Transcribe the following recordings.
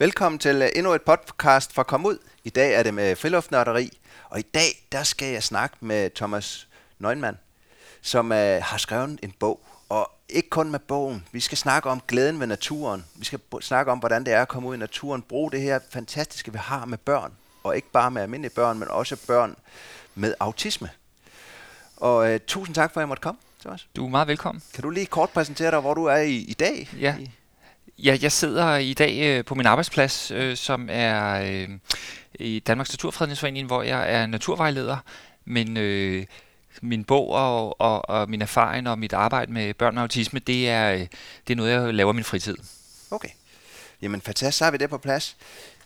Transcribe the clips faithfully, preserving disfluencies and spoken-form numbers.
Velkommen til endnu et podcast fra Kom Ud. I dag er det med friluftnørderi, og i dag der skal jeg snakke med Thomas Neumann, som øh, har skrevet en bog. Og ikke kun med bogen, vi skal snakke om glæden ved naturen. Vi skal b- snakke om, hvordan det er at komme ud i naturen, bruge det her fantastiske, vi har med børn. Og ikke bare med almindelige børn, men også børn med autisme. Og øh, tusind tak for, at jeg måtte komme, Thomas. Du er meget velkommen. Kan du lige kort præsentere dig, hvor du er i, i dag? Ja. I Ja, jeg sidder i dag øh, på min arbejdsplads, øh, som er øh, i Danmarks Naturfredningsforening, hvor jeg er naturvejleder. Men øh, min bog og, og, og min erfaring og mit arbejde med børn med autisme, det er, øh, det er noget, jeg laver i min fritid. Okay. Jamen fantastisk, så har vi det på plads.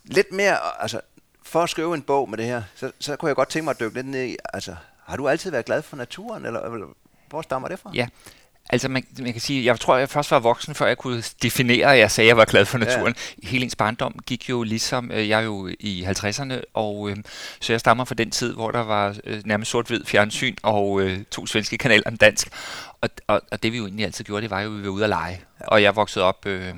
Lidt mere, altså for at skrive en bog med det her, så, så kunne jeg godt tænke mig at dykke lidt ned i, altså har du altid været glad for naturen, eller, eller hvor stammer det fra? Ja. Altså man, man kan sige, jeg tror, jeg først var voksen, før jeg kunne definere, at jeg sagde, at jeg var glad for naturen. Ja. Hele ens barndom gik jo ligesom, øh, jeg er jo i halvtredserne, og øh, så jeg stammer fra den tid, hvor der var øh, nærmest sort-hvid fjernsyn og øh, to svenske kanaler om dansk. Og, og, og det vi jo egentlig altid gjorde, det var jo, at vi var ude at lege. Ja. Og jeg voksede op øh,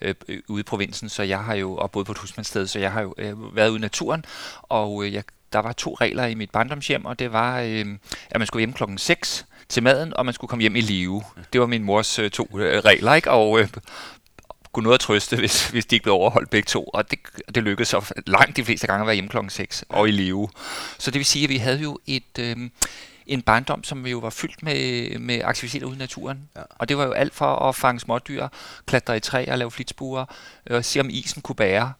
øh, ude i provinsen, så jeg har jo, og boede på et husmandssted, så jeg har jo øh, været ude i naturen, og øh, jeg, der var to regler i mit barndomshjem, og det var, øh, at man skulle hjem klokken seks, til maden, og man skulle komme hjem i live. Det var min mors øh, to øh, regler, ikke? Og øh, kunne noget at trøste, hvis, hvis de ikke blev overholdt begge to. Og det, det lykkedes så langt de fleste gange at være hjemme klokken seks og i live. Så det vil sige, at vi havde jo et, øh, en barndom, som jo var fyldt med, med aktiviteter ude i naturen. Ja. Og det var jo alt fra at fange smådyr, klatre i træer, lave flitsbuer, øh, se om isen kunne bære,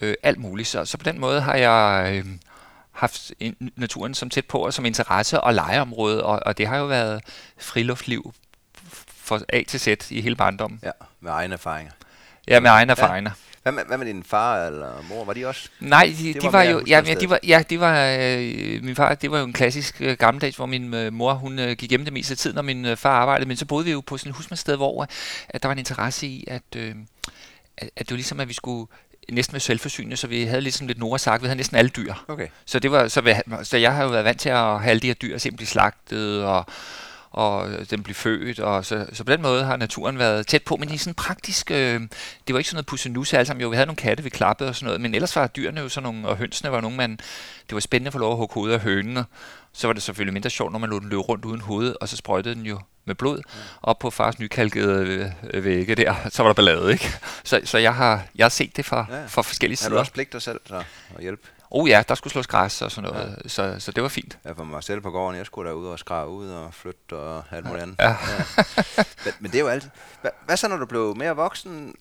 øh, alt muligt. Så, så på den måde har jeg... Øh, haft naturen som tæt på og som interesse og legeområde, og, og det har jo været friluftliv fra A til Z i hele barndommen. Ja, med egne erfaringer. Ja, med egne ja. erfaringer. Hvad med, hvad med din far eller mor? Var de også? Nej, de, de, de var, var jo... Ja, ja, de var, ja, de var øh, min far, det var jo en klassisk øh, gammeldags, hvor min øh, mor, hun øh, gik hjem det meste af tiden, og min øh, far arbejdede, men så boede vi jo på sådan et husmandssted, hvor at der var en interesse i, at, øh, at, at det var ligesom, at vi skulle... næsten med selvforsynende, så vi havde ligesom lidt nordsagt, vi havde næsten alle dyr. Okay. Så det var så, så jeg har jo været vant til at have alle de her dyr simpelthen blive slagtet og og den blev født, og så, så på den måde har naturen været tæt på, men i sådan praktisk, øh, det var ikke sådan noget pussenusse alle sammen, jo vi havde nogle katte, vi klappede og sådan noget, men ellers var dyrene jo sådan nogle, og hønsene var nogle, man, det var spændende at få lov at hugge hovedet af hønene, så var det selvfølgelig mindre sjovt, når man lod den løbe rundt uden hovedet, og så sprøjtede den jo med blod, mm. op på fars nykalkede vægge der, så var der ballade, ikke? Så, så jeg, har, jeg har set det fra, ja. fra forskellige sider. Har du også pligt dig selv så, at hjælpe? Oh ja, der skulle slås græs og sådan noget, ja. så, så det var fint. Ja, for mig selv på gården, jeg skulle derude og skrave ud og flytte og alt muligt andet. Ja. Ja. Men, men det er jo alt. Hva, hvad så, når du blev mere voksen?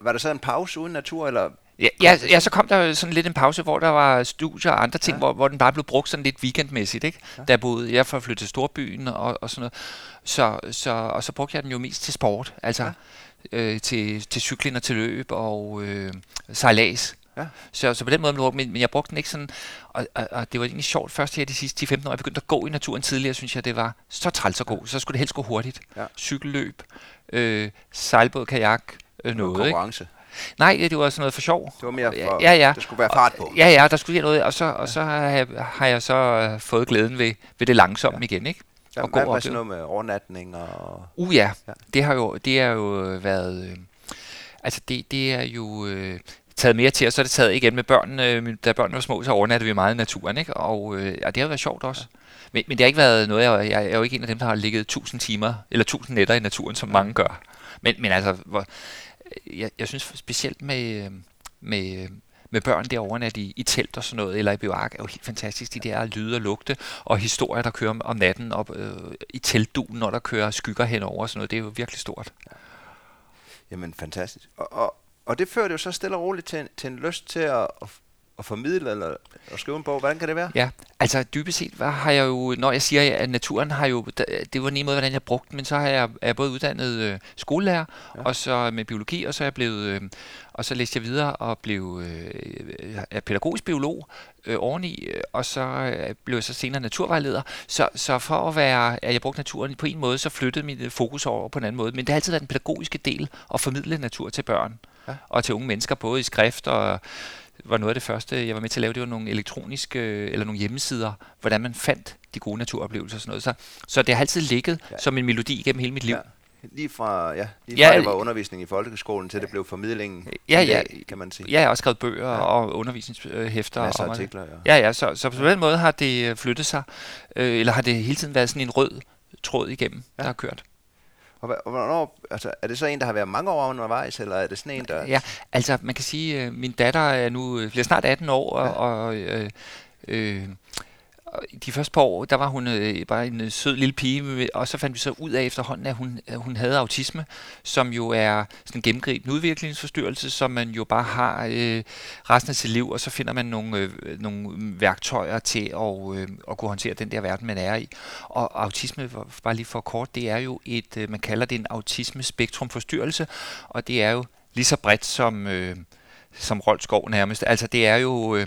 Var der så en pause uden natur, eller? Ja, ja, ja, så kom der sådan lidt en pause, hvor der var studier og andre ting, ja. hvor, hvor den bare blev brugt sådan lidt weekendmæssigt, ikke? Ja. Der boede jeg for at flytte til storbyen og, og sådan noget. Så, så, og så brugte jeg den jo mest til sport, altså ja. øh, til, til cykling og til løb og øh, sejlads. Ja. Så, så på den måde, men jeg brugte den ikke sådan, og, og, og det var egentlig sjovt først her de sidste ti femten år, jeg begyndte at gå i naturen tidligere, synes jeg, det var så træls at gå, så skulle det helst gå hurtigt. Ja. Cykelløb, øh, sejlbåd, kajak, øh, noget. Konkurrence. Nej, det var sådan noget for sjov. Det var mere for, ja, ja. Der skulle være fart på. Ja, ja, der skulle være noget, og så, og så har, jeg, har jeg så fået glæden ved, ved det langsomme ja. igen, ikke? Ja, og hvad var sådan noget med overnatning og... Uh ja, ja. Det har jo, det har jo været, øh, altså det, det er jo... Øh, taget mere til, og så er det taget igen med børnene. Da børnene var små, så overnattede vi meget i naturen, ikke? Og, øh, og det har været sjovt også. Ja. Men, men det har ikke været noget, jeg, jeg er jo ikke en af dem, der har ligget tusind timer, eller tusind nætter i naturen, som mange gør. Men, men altså, hvor, jeg, jeg synes specielt med, med, med børn der overnat i, i telt og sådan noget, eller i bivak, er jo helt fantastisk. De der lyde og lugte, og historier, der kører om, om natten, op, øh, i teltduen, når der kører skygger henover og sådan noget, det er jo virkelig stort. Ja. Jamen, fantastisk. Og, og Og det fører det jo så stille og roligt til en, til en lyst til at, at formidle eller at skrive en bog. Hvordan kan det være? Ja, altså dybest set har jeg jo, når jeg siger, at naturen har jo, det var en måde, hvordan jeg brugte den, men så har jeg, er jeg både uddannet øh, skolelærer, ja. og så med biologi, og så er jeg blevet, øh, og så læste jeg videre og blev øh, er pædagogisk biolog øh, oveni, og så øh, blev jeg så senere naturvejleder. Så, så for at være, at jeg brugte naturen på en måde, så flyttede mit fokus over på en anden måde. Men det har altid været den pædagogiske del at formidle natur til børn. Ja. Og til unge mennesker, både i skrift og var noget af det første, jeg var med til at lave, det var nogle elektroniske, eller nogle hjemmesider, hvordan man fandt de gode naturoplevelser og sådan noget. Så, så det har altid ligget ja. som en melodi gennem hele mit liv. Ja. lige fra, ja, lige fra ja, det var undervisning i folkeskolen, til det blev formidlingen ja, ja, dag, kan man sige. Ja, jeg har også skrevet bøger ja. og undervisningshæfter. Masser af artikler, ja. Ja, ja, så, så på den måde har det flyttet sig, øh, eller har det hele tiden været sådan en rød tråd igennem, ja. der har kørt. Og hvornår, altså, er det så en, der har været mange år undervejs, eller er det sådan en, der... Ja, altså man kan sige, at min datter er nu, bliver snart atten år, ja. og... Øh, øh, de første par år, der var hun øh, bare en øh, sød lille pige, og så fandt vi så ud af efterhånden, at hun, at hun havde autisme, som jo er sådan en gennemgribende udviklingsforstyrrelse, som man jo bare har øh, resten af sit liv, og så finder man nogle, øh, nogle værktøjer til at, øh, at kunne håndtere den der verden, man er i. Og autisme, bare lige for kort, det er jo et, øh, man kalder det en autismespektrumforstyrrelse, og det er jo lige så bredt som, øh, som Rold Skov nærmest. Altså det er jo... Øh,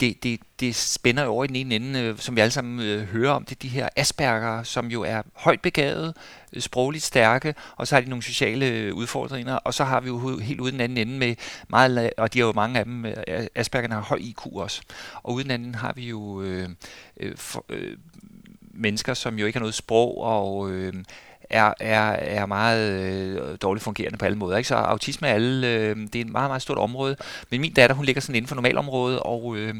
Det, det, det spænder over i den ene ende, øh, som vi alle sammen øh, hører om, det er de her Asperger, som jo er højt begavede, øh, sprogligt stærke, og så har de nogle sociale udfordringer, og så har vi jo helt uden anden ende med meget, og de er jo mange af dem, øh, Aspergerne har høj I Q også, og uden anden har vi jo øh, øh, for, øh, mennesker, som jo ikke har noget sprog, og øh, er, er, er meget øh, dårligt fungerende på alle måder. Ikke? Så autisme er alle, øh, det er et meget, meget stort område. Men min datter, hun ligger sådan inden for normalområdet, og, øh,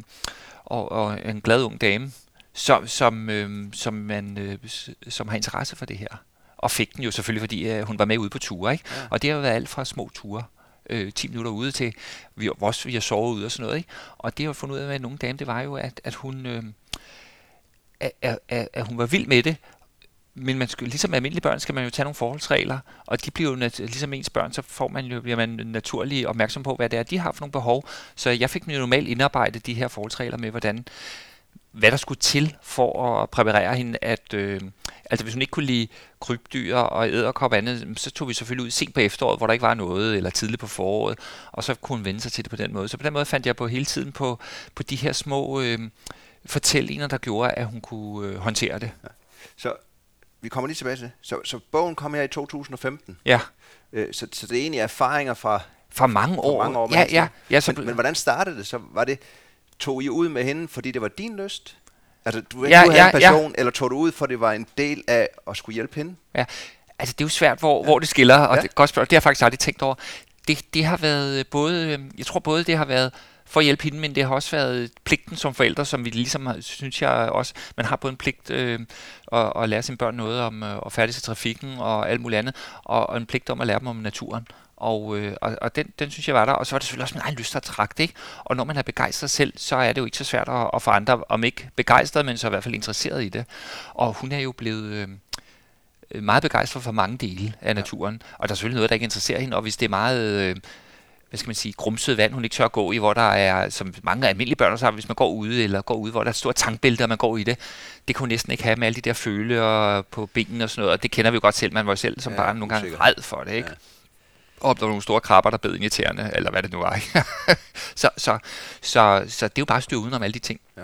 og, og en glad ung dame, som, som, øh, som, man, øh, som har interesse for det her. Og fik den jo selvfølgelig, fordi øh, hun var med ude på ture. Ikke? Ja. Og det har jo været alt fra små ture, øh, ti minutter ude til, vi, også, vi har sovet ude og sådan noget. Ikke? Og det har fundet ud af med nogle dame, det var jo, at, at, hun, øh, at, at, at hun var vild med det. Men man skal, ligesom almindelige børn skal man jo tage nogle forholdsregler, og de bliver jo nat- ligesom ens børn, så får man jo, bliver man naturligt opmærksom på, hvad det er, de har for nogle behov. Så jeg fik jo normalt indarbejdet de her forholdsregler med, hvordan, hvad der skulle til for at præparere hende. At, øh, altså hvis hun ikke kunne lide krybdyr og edderkop og andet, så tog vi selvfølgelig ud sent på efteråret, hvor der ikke var noget, eller tidligt på foråret, og så kunne hun vende sig til det på den måde. Så på den måde fandt jeg på hele tiden på, på de her små øh, fortællinger, der gjorde, at hun kunne øh, håndtere det. Ja. Så vi kommer lige tilbage til det. Så, så bogen kom her i to tusind og femten. Ja. Øh, så, så det er egentlig erfaringer fra... Fra mange år. Fra mange år ja, ja, ja, så men, men hvordan startede det? Så var det, tog I ud med hende, fordi det var din lyst? Altså, du, ja, du havde ja, en passion, ja. Eller tog du ud, for det var en del af at skulle hjælpe hende? Ja, altså det er jo svært, hvor, ja. hvor det skiller, og ja. det, godt spørgsmål, det har jeg faktisk aldrig tænkt over. Det, det har været både... Jeg tror både, det har været... for at hjælpe hende, men det har også været pligten som forældre, som vi ligesom har, synes jeg også, man har både en pligt øh, at, at lære sine børn noget om øh, at færdes i trafikken og alt muligt andet, og, og en pligt om at lære dem om naturen. Og, øh, og, og den, den synes jeg var der, og så var det selvfølgelig også min egen lyst at trække det, ikke? Og når man er begejstret selv, så er det jo ikke så svært at, at forandre, om ikke begejstret, men så i hvert fald interesseret i det. Og hun er jo blevet... Øh, meget begejstret for mange dele af naturen, og der er selvfølgelig noget, der ikke interesserer hende, og hvis det er meget... Øh, hvad skal man sige, grumset vand, hun ikke tør at gå i, hvor der er, som mange almindelige børn også har, hvis man går ude, eller går ude, hvor der er store tankbælter, og man går i det, det kunne hun næsten ikke have med alle de der føle på benene og sådan noget, og det kender vi jo godt selv, man var jo selv som ja, barn nogle gange ræd for det, ikke? Ja. Og der var nogle store krabber, der bed ind i tæerne, eller hvad det nu var, så, så, så, så det er jo bare at styre udenom alle de ting. Ja.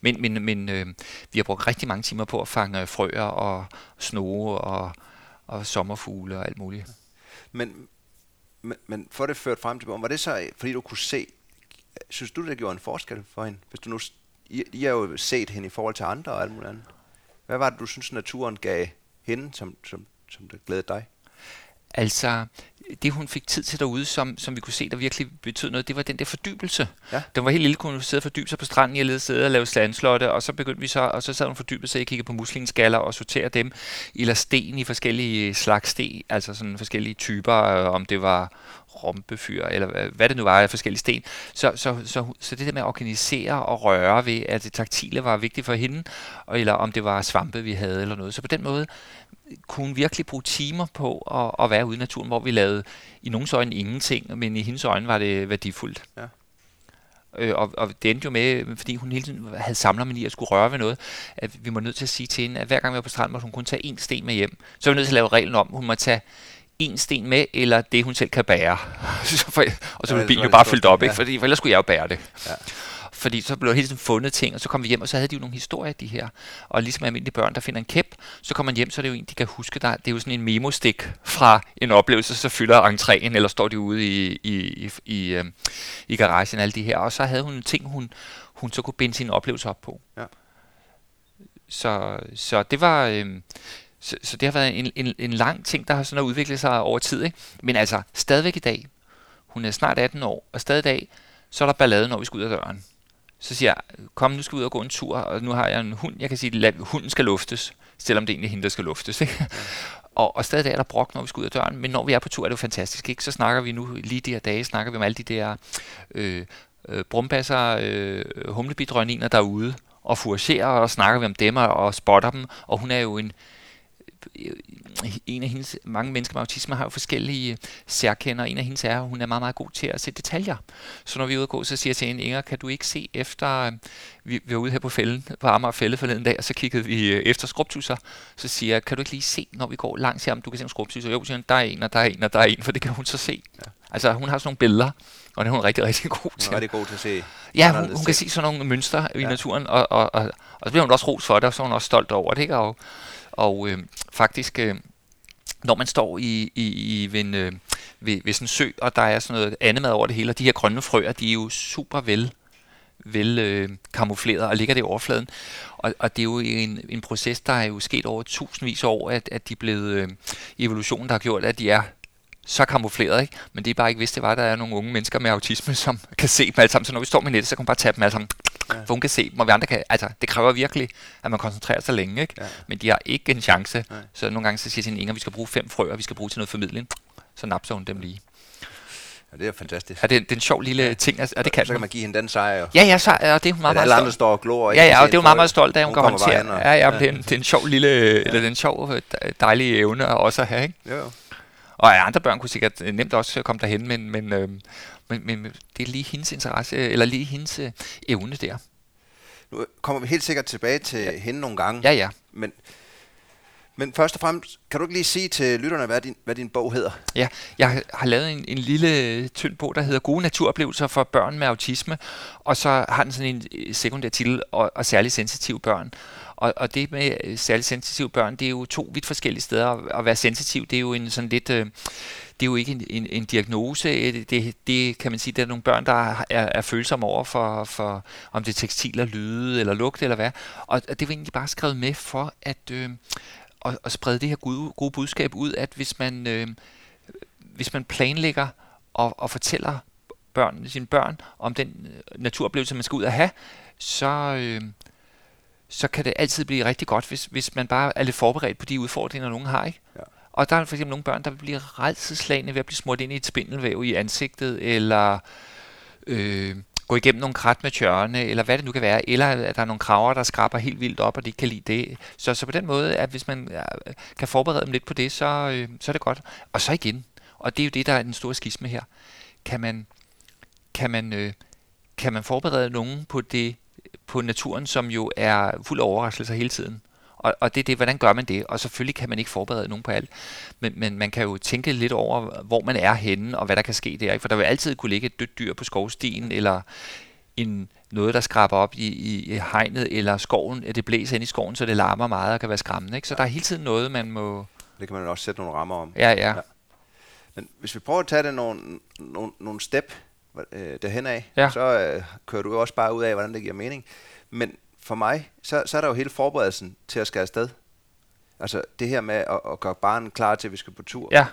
Men, men, men øh, vi har brugt rigtig mange timer på at fange frøer og snoge og, og sommerfugle og alt muligt. Ja. Men Men, men for det ført frem til bogen, var det så, fordi du kunne se, synes du, det gjorde en forskel for hende? Hvis du nu, I, I har jo set hende i forhold til andre og alt muligt andet. Hvad var det, du synes, naturen gav hende, som, som, som det glædede dig? Altså, det hun fik tid til derude, som, som vi kunne se, der virkelig betød noget, det var den der fordybelse. Ja. Den var helt lille, kunne hun sidde og fordybe sig på stranden, jeg ledte sidde og lave sandslotte, og så begyndte vi så, og så sad hun fordybet sig, jeg kiggede på muslingeskaller og sorterede dem, eller sten i forskellige slags sten, altså sådan forskellige typer, øh, om det var rompefyr, eller hvad det nu var af forskellige sten. Så, så, så, så det der med at organisere og røre ved, at det taktile var vigtigt for hende, og, eller om det var svampe, vi havde, eller noget. Så på den måde kunne hun virkelig bruge timer på at, at være ude i naturen, hvor vi lavede i nogens øjne ingenting, men i hendes øjne var det værdifuldt. Ja. Øh, og, og det endte jo med, fordi hun hele tiden havde samlermani at skulle røre ved noget, at vi var nødt til at sige til hende, at hver gang vi var på stranden, måtte hun kun tage én sten med hjem. Så var vi nødt til at lave reglen om, hun må tage en sten med, eller det hun selv kan bære. Og så blev bilen jo bare fyldt op, ikke? Fordi, for ellers skulle jeg jo bære det. Ja. Fordi så blev hele tiden fundet ting, og så kom vi hjem, og så havde de jo nogle historier, de her. Og ligesom almindelige børn, der finder en kæp, så kommer man hjem, så er det jo en, de kan huske der. Det er jo sådan en memostik fra en oplevelse, så fylder entréen, eller står de ude i, i, i, i, øh, i garagen, alle de her. Og så havde hun nogle ting, hun, hun så kunne binde sine oplevelser op på. Ja. Så, så det var... Øh, Så, så det har været en, en, en lang ting, der har sådan udviklet sig over tid, ikke? Men altså, stadigvæk i dag, hun er snart atten år, og stadig i dag, så er der ballade, når vi skal ud af døren. Så siger jeg, kom, nu skal vi ud og gå en tur, og nu har jeg en hund, jeg kan sige, at hunden skal luftes, selvom det egentlig er hende, der skal luftes, ikke? Og, og stadig er der brok, når vi skal ud af døren, men når vi er på tur, er det jo fantastisk, ikke? Så snakker vi nu, lige de her dage, snakker vi om alle de der øh, øh, brumbasser, øh, humlebidrøniner derude, og fouragerer, og snakker vi om dem, og spotter dem, og hun er jo en en af hendes, mange mennesker med autisme har jo forskellige særkender. En af hendes er, hun er meget, meget god til at se detaljer. Så når vi er ude at gå, så siger jeg til hende, Inger, kan du ikke se efter, vi, vi var ude her på fælden, på Amager Fælde forleden dag, og så kiggede vi efter skrubtusser. Så siger jeg, kan du ikke lige se, når vi går langs her, om du kan se en skrubtusser? Jo, siger hun, der er en, og der er en, og der er en, for det kan hun så se. Ja. Altså, hun har sådan nogle billeder, og det er hun rigtig, rigtig god til. Hun er rigtig god til at se. Ja, hun, hun kan se sådan nogle mønstre ja. i naturen, og, og, og, og, og så bliver hun også ros for det, og så er hun også stolt over det, ikke? Og, Og øh, faktisk, øh, når man står i, i, i ved, en, øh, ved, ved sådan en sø, og der er sådan noget andet mad over det hele, og de her grønne frøer, de er jo super vel, vel øh, kamufleret og ligger det i overfladen. Og, og det er jo en, en proces, der er jo sket over tusindvis af år, at, at de er blevet øh, evolutionen, der har gjort, at de er så kamufleret, ikke? Men det er bare ikke vidst, det var, der er nogle unge mennesker med autisme, som kan se dem alle sammen. Så når vi står med nettet, så kan man bare tage dem alle sammen. Ja. For hun kan se dem, og vi andre kan. Altså, det kræver virkelig, at man koncentrerer sig længe, ikke? Ja. Men de har ikke en chance. Nej. Så nogle gange så siger jeg til Inger, vi skal bruge fem frøer, vi skal bruge til noget formidling. Så napser hun dem lige. Ja, det er fantastisk. Ja, det er, det er en sjov lille ja. ting, altså, og det kan så kan man give hende den sejr. Ja, ja, sejr, ja, og det er hun meget, meget stolt. Alle andre står og glor. Ja, ja, og det er hun meget, meget stolt af, hun kan håndtere. Ja, ja, det er en, det er en sjov lille, ja. eller den sjov dejlige evne også at have, ikke? Jo. Og andre børn kunne sikkert nemt også komme derhen, men, men, øh, men, men det er lige hendes interesse, eller lige hendes øh, evne der. Nu kommer vi helt sikkert tilbage til ja. hende nogle gange. Ja, ja. Men, men først og fremmest, kan du ikke lige sige til lytterne, hvad din, hvad din bog hedder? Ja, jeg har lavet en, en lille tynd bog, der hedder Gode naturoplevelser for børn med autisme. Og så har den sådan en sekundær titel, og, og særligt sensitive børn. Og det med særligt sensitive børn, det er jo to vidt forskellige steder. At være sensitiv, det er jo en sådan lidt, det er jo ikke en, en, en diagnose. Det, det kan man sige, der er nogle børn, der er, er følsomme over for, for om det er tekstiler, lyde eller lugt eller hvad. Og det var egentlig bare skrevet med for at, øh, at, at sprede det her gode, gode budskab ud, at hvis man øh, hvis man planlægger og, og fortæller børn, sine børn om den naturoplevelse, man skal ud og have, så øh, så kan det altid blive rigtig godt, hvis, hvis man bare er lidt forberedt på de udfordringer, nogen har, ikke? Ja. Og der er for eksempel nogle børn, der bliver rædselslagne ved at blive smurt ind i et spindelvæv i ansigtet, eller øh, gå igennem nogle krat med tjørne, eller hvad det nu kan være, eller at der er nogle kraver, der skraber helt vildt op, og de ikke kan lide det. Så, så på den måde, at hvis man ja, kan forberede dem lidt på det, så, øh, så er det godt. Og så igen, og det er jo det, der er den store skisme her. Kan man, kan man, øh, kan man forberede nogen på det, på naturen, som jo er fuld af overraskelser hele tiden. Og, og det er det, hvordan gør man det? Og selvfølgelig kan man ikke forberede nogen på alt, men, men man kan jo tænke lidt over, hvor man er henne, og hvad der kan ske der. Ikke? For der vil altid kunne ligge et dødt dyr på skovstien, eller en, noget, der skraber op i, i, i hegnet, eller skoven, det blæser ind i skoven, så det larmer meget og kan være skræmmende. Ikke? Så der er hele tiden noget, man må. Det kan man også sætte nogle rammer om. Ja, ja. ja. Men hvis vi prøver at tage det nogle, nogle, nogle step, derhen af, ja. så øh, kører du jo også bare ud af, hvordan det giver mening. Men for mig, så, så er der jo hele forberedelsen til at skære afsted. Altså det her med at, at gøre barnet klar til, at vi skal på tur. Ja.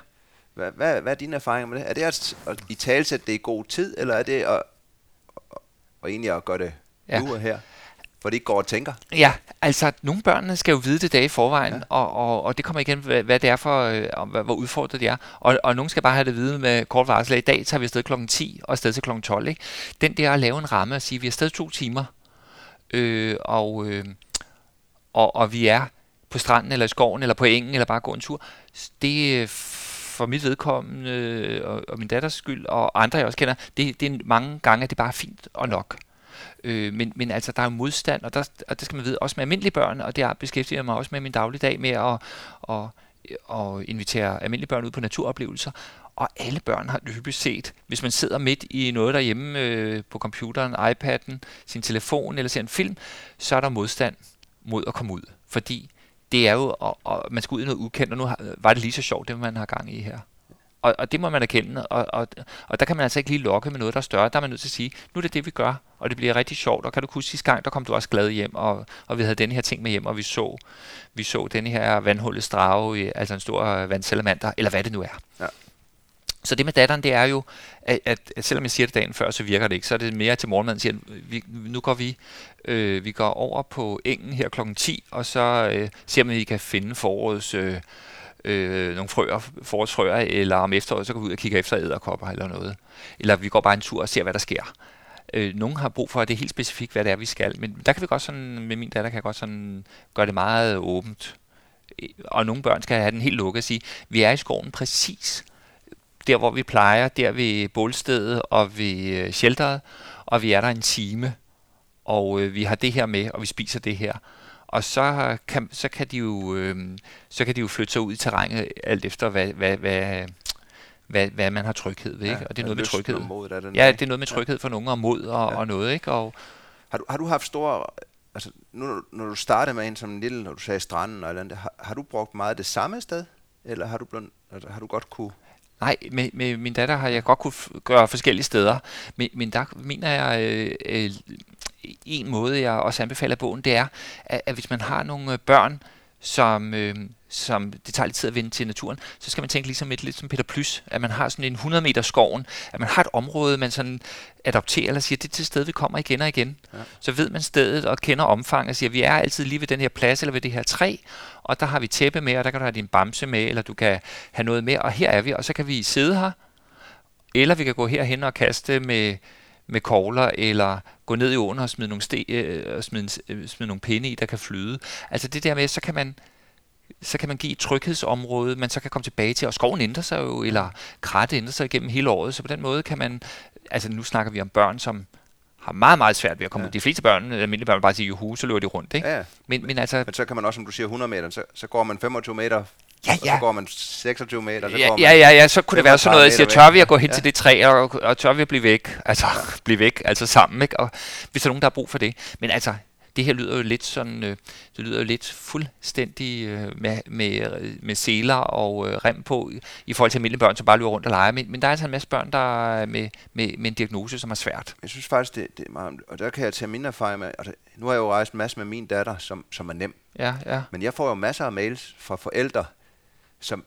Hvad, hvad, hvad er dine erfaringer med det? Er det at, at italesætte det i god tid, eller er det at, at, at egentlig at gøre det ja. nu og her? Hvor de ikke går og tænker. Ja, altså nogle børn skal jo vide det dage i forvejen, ja. og, og, og det kommer igen, hvad, hvad det er for, øh, hvor udfordret det er. Og, og nogen skal bare have det vide med kort varsel. I dag tager vi afsted klokken ti og afsted til klokken tolv. Ikke? Den der at lave en ramme og sige, at vi er afsted to timer, øh, og, øh, og, og vi er på stranden eller i skoven eller på engen eller bare går en tur, det for mit vedkommende og, og min datters skyld og andre, jeg også kender, det, det er mange gange, at det bare er fint og nok. Øh, men, men altså, der er jo modstand, og, der, og det skal man vide, også med almindelige børn, og det er, beskæftiger jeg mig også med min dagligdag med at, at, at invitere almindelige børn ud på naturoplevelser. Og alle børn har dybest set, hvis man sidder midt i noget derhjemme øh, på computeren, iPad'en, sin telefon eller ser en film, så er der modstand mod at komme ud. Fordi det er jo, og, og man skal ud i noget ukendt, og nu har, var det lige så sjovt, det man har gang i her. Og, og det må man erkende, og, og, og der kan man altså ikke lige lokke med noget, der er større. Der er man nødt til at sige, nu er det det, vi gør, og det bliver rigtig sjovt. Og kan du huske sidste gang, der kom du også glad hjem, og, og vi havde denne her ting med hjem, og vi så, vi så denne her vandhullet strage, altså en stor vandsalamander, eller hvad det nu er. Ja. Så det med datteren, det er jo, at, at, at selvom jeg siger det dagen før, så virker det ikke. Så er det mere til morgenmaden, siger, at vi, nu går vi, øh, vi går over på engen her klokken ti, og så øh, ser man, at I kan finde forårets... Øh, Øh, nogle frøer, forårsfrøer, eller om efteråret, så går vi ud og kigger efter edderkopper eller noget. Eller vi går bare en tur og ser, hvad der sker. Øh, nogle har brug for, at det er helt specifikt, hvad det er, vi skal. Men der kan vi godt sådan, med min datter kan jeg godt sådan gøre det meget åbent. Og nogle børn skal have den helt lukket og sige, vi er i skoven præcis der, hvor vi plejer, der ved bålstedet og ved shelteret, og vi er der en time, og øh, vi har det her med, og vi spiser det her. Og så kan, så, kan de jo, øh, så kan de jo flytte sig ud i terrænet, alt efter hvad, hvad, hvad, hvad, hvad man har tryghed ved. Ikke? Ja, og det er noget med tryghed. Mod, er det ja, det er noget med tryghed ja. For nogen og mod og, ja. Og noget. Ikke? Og har, du, har du haft store... Altså, nu, når du startede med en som en lille, når du sagde stranden og eller andet, har, har du brugt meget det samme sted? Eller har du, blevet, altså, har du godt kunne... Nej, med, med min datter har jeg godt kunne f- gøre forskellige steder. Men, men der mener jeg... Øh, øh, En måde, jeg også anbefaler bogen, det er, at, at hvis man har nogle børn, som, øh, som det tager lidt tid at vende til naturen, så skal man tænke ligesom et, lidt som Peter Plys, at man har sådan en hundrede meter skoven, at man har et område, man sådan adopterer eller siger, det er til sted, vi kommer igen og igen. Ja. Så ved man stedet og kender omfang og siger, vi er altid lige ved den her plads eller ved det her træ, og der har vi tæppe med, og der kan du have din bamse med, eller du kan have noget med, og her er vi, og så kan vi sidde her, eller vi kan gå herhen og kaste med... med kogler, eller gå ned i åen og smide nogle, ste, øh, og smide, øh, smide nogle pinde i, der kan flyde. Altså det der med, så kan man, så kan man give et tryghedsområde, man så kan komme tilbage til, og skoven ændrer sig jo, eller krat ændrer sig igennem hele året, så på den måde kan man, altså nu snakker vi om børn, som har meget, meget svært ved at komme ud. Ja. De fleste børn, almindelige børn, bare sige, juhu, så løber de rundt, ikke? Ja, men, men, altså, men så kan man også, som du siger, hundrede meter, så, så går man femogtyve meter, ja, ja. Og så går man seksogtyve meter, så ja, går man... Ja, ja, ja, så kunne det være sådan noget, jeg siger, tør vi at gå hen ja. Til det træ, og, og tør vi at blive væk, altså ja. blive væk, altså sammen, ikke? Og hvis der er nogen, der har brug for det. Men altså, det her lyder jo lidt sådan, øh, det lyder jo lidt fuldstændig øh, med, med, med seler og øh, rem på, i, i forhold til almindelige børn, som bare løber rundt og leger. Men, men der er altså en masse børn, der er med, med, med en diagnose, som er svært. Jeg synes faktisk, det, det er meget, og der kan jeg tage min erfaring med, og det, nu har jeg jo rejst en masse med min datter, som, som er nem. Ja, ja. Men jeg får jo masser af mails fra forældre, som,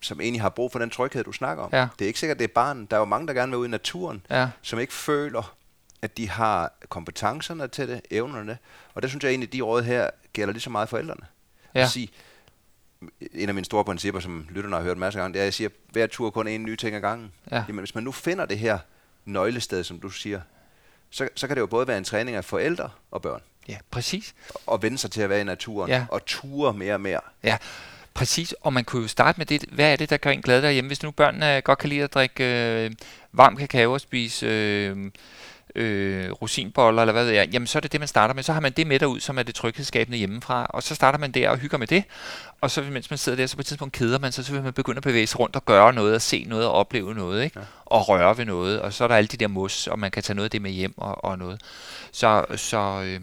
som egentlig har brug for den tryghed, du snakker om. Ja. Det er ikke sikkert, det er barnet. Der er jo mange, der gerne vil ud i naturen, ja. Som ikke føler, at de har kompetencerne til det, evnerne. Og der synes jeg egentlig, at de råd her gælder lige så meget forældrene. Ja. At sige, en af mine store principper, som lytterne har hørt masser af gange, det er, at jeg siger, at hver tur kun en ny ting ad gangen. Ja. Jamen, hvis man nu finder det her nøglested, som du siger, så, så kan det jo både være en træning af forældre og børn. Ja, præcis. Og vende sig til at være i naturen, ja. Og ture mere og mere. Ja. Præcis, og man kunne jo starte med det, hvad er det, der gør en glad derhjemme? Hvis nu børnene godt kan lide at drikke øh, varm kakao og spise øh, øh, rosinboller, eller hvad ved jeg, jamen så er det det, man starter med. Så har man det med derud, som er det tryghedsskabende hjemmefra, og så starter man der og hygger med det. Og så mens man sidder der, så på et tidspunkt keder man sig, så vil man begynde at bevæge sig rundt og gøre noget, og se noget og opleve noget, ikke? Ja. Og røre ved noget, og så er der alle de der mos, og man kan tage noget af det med hjem og, og noget. Så... så øh,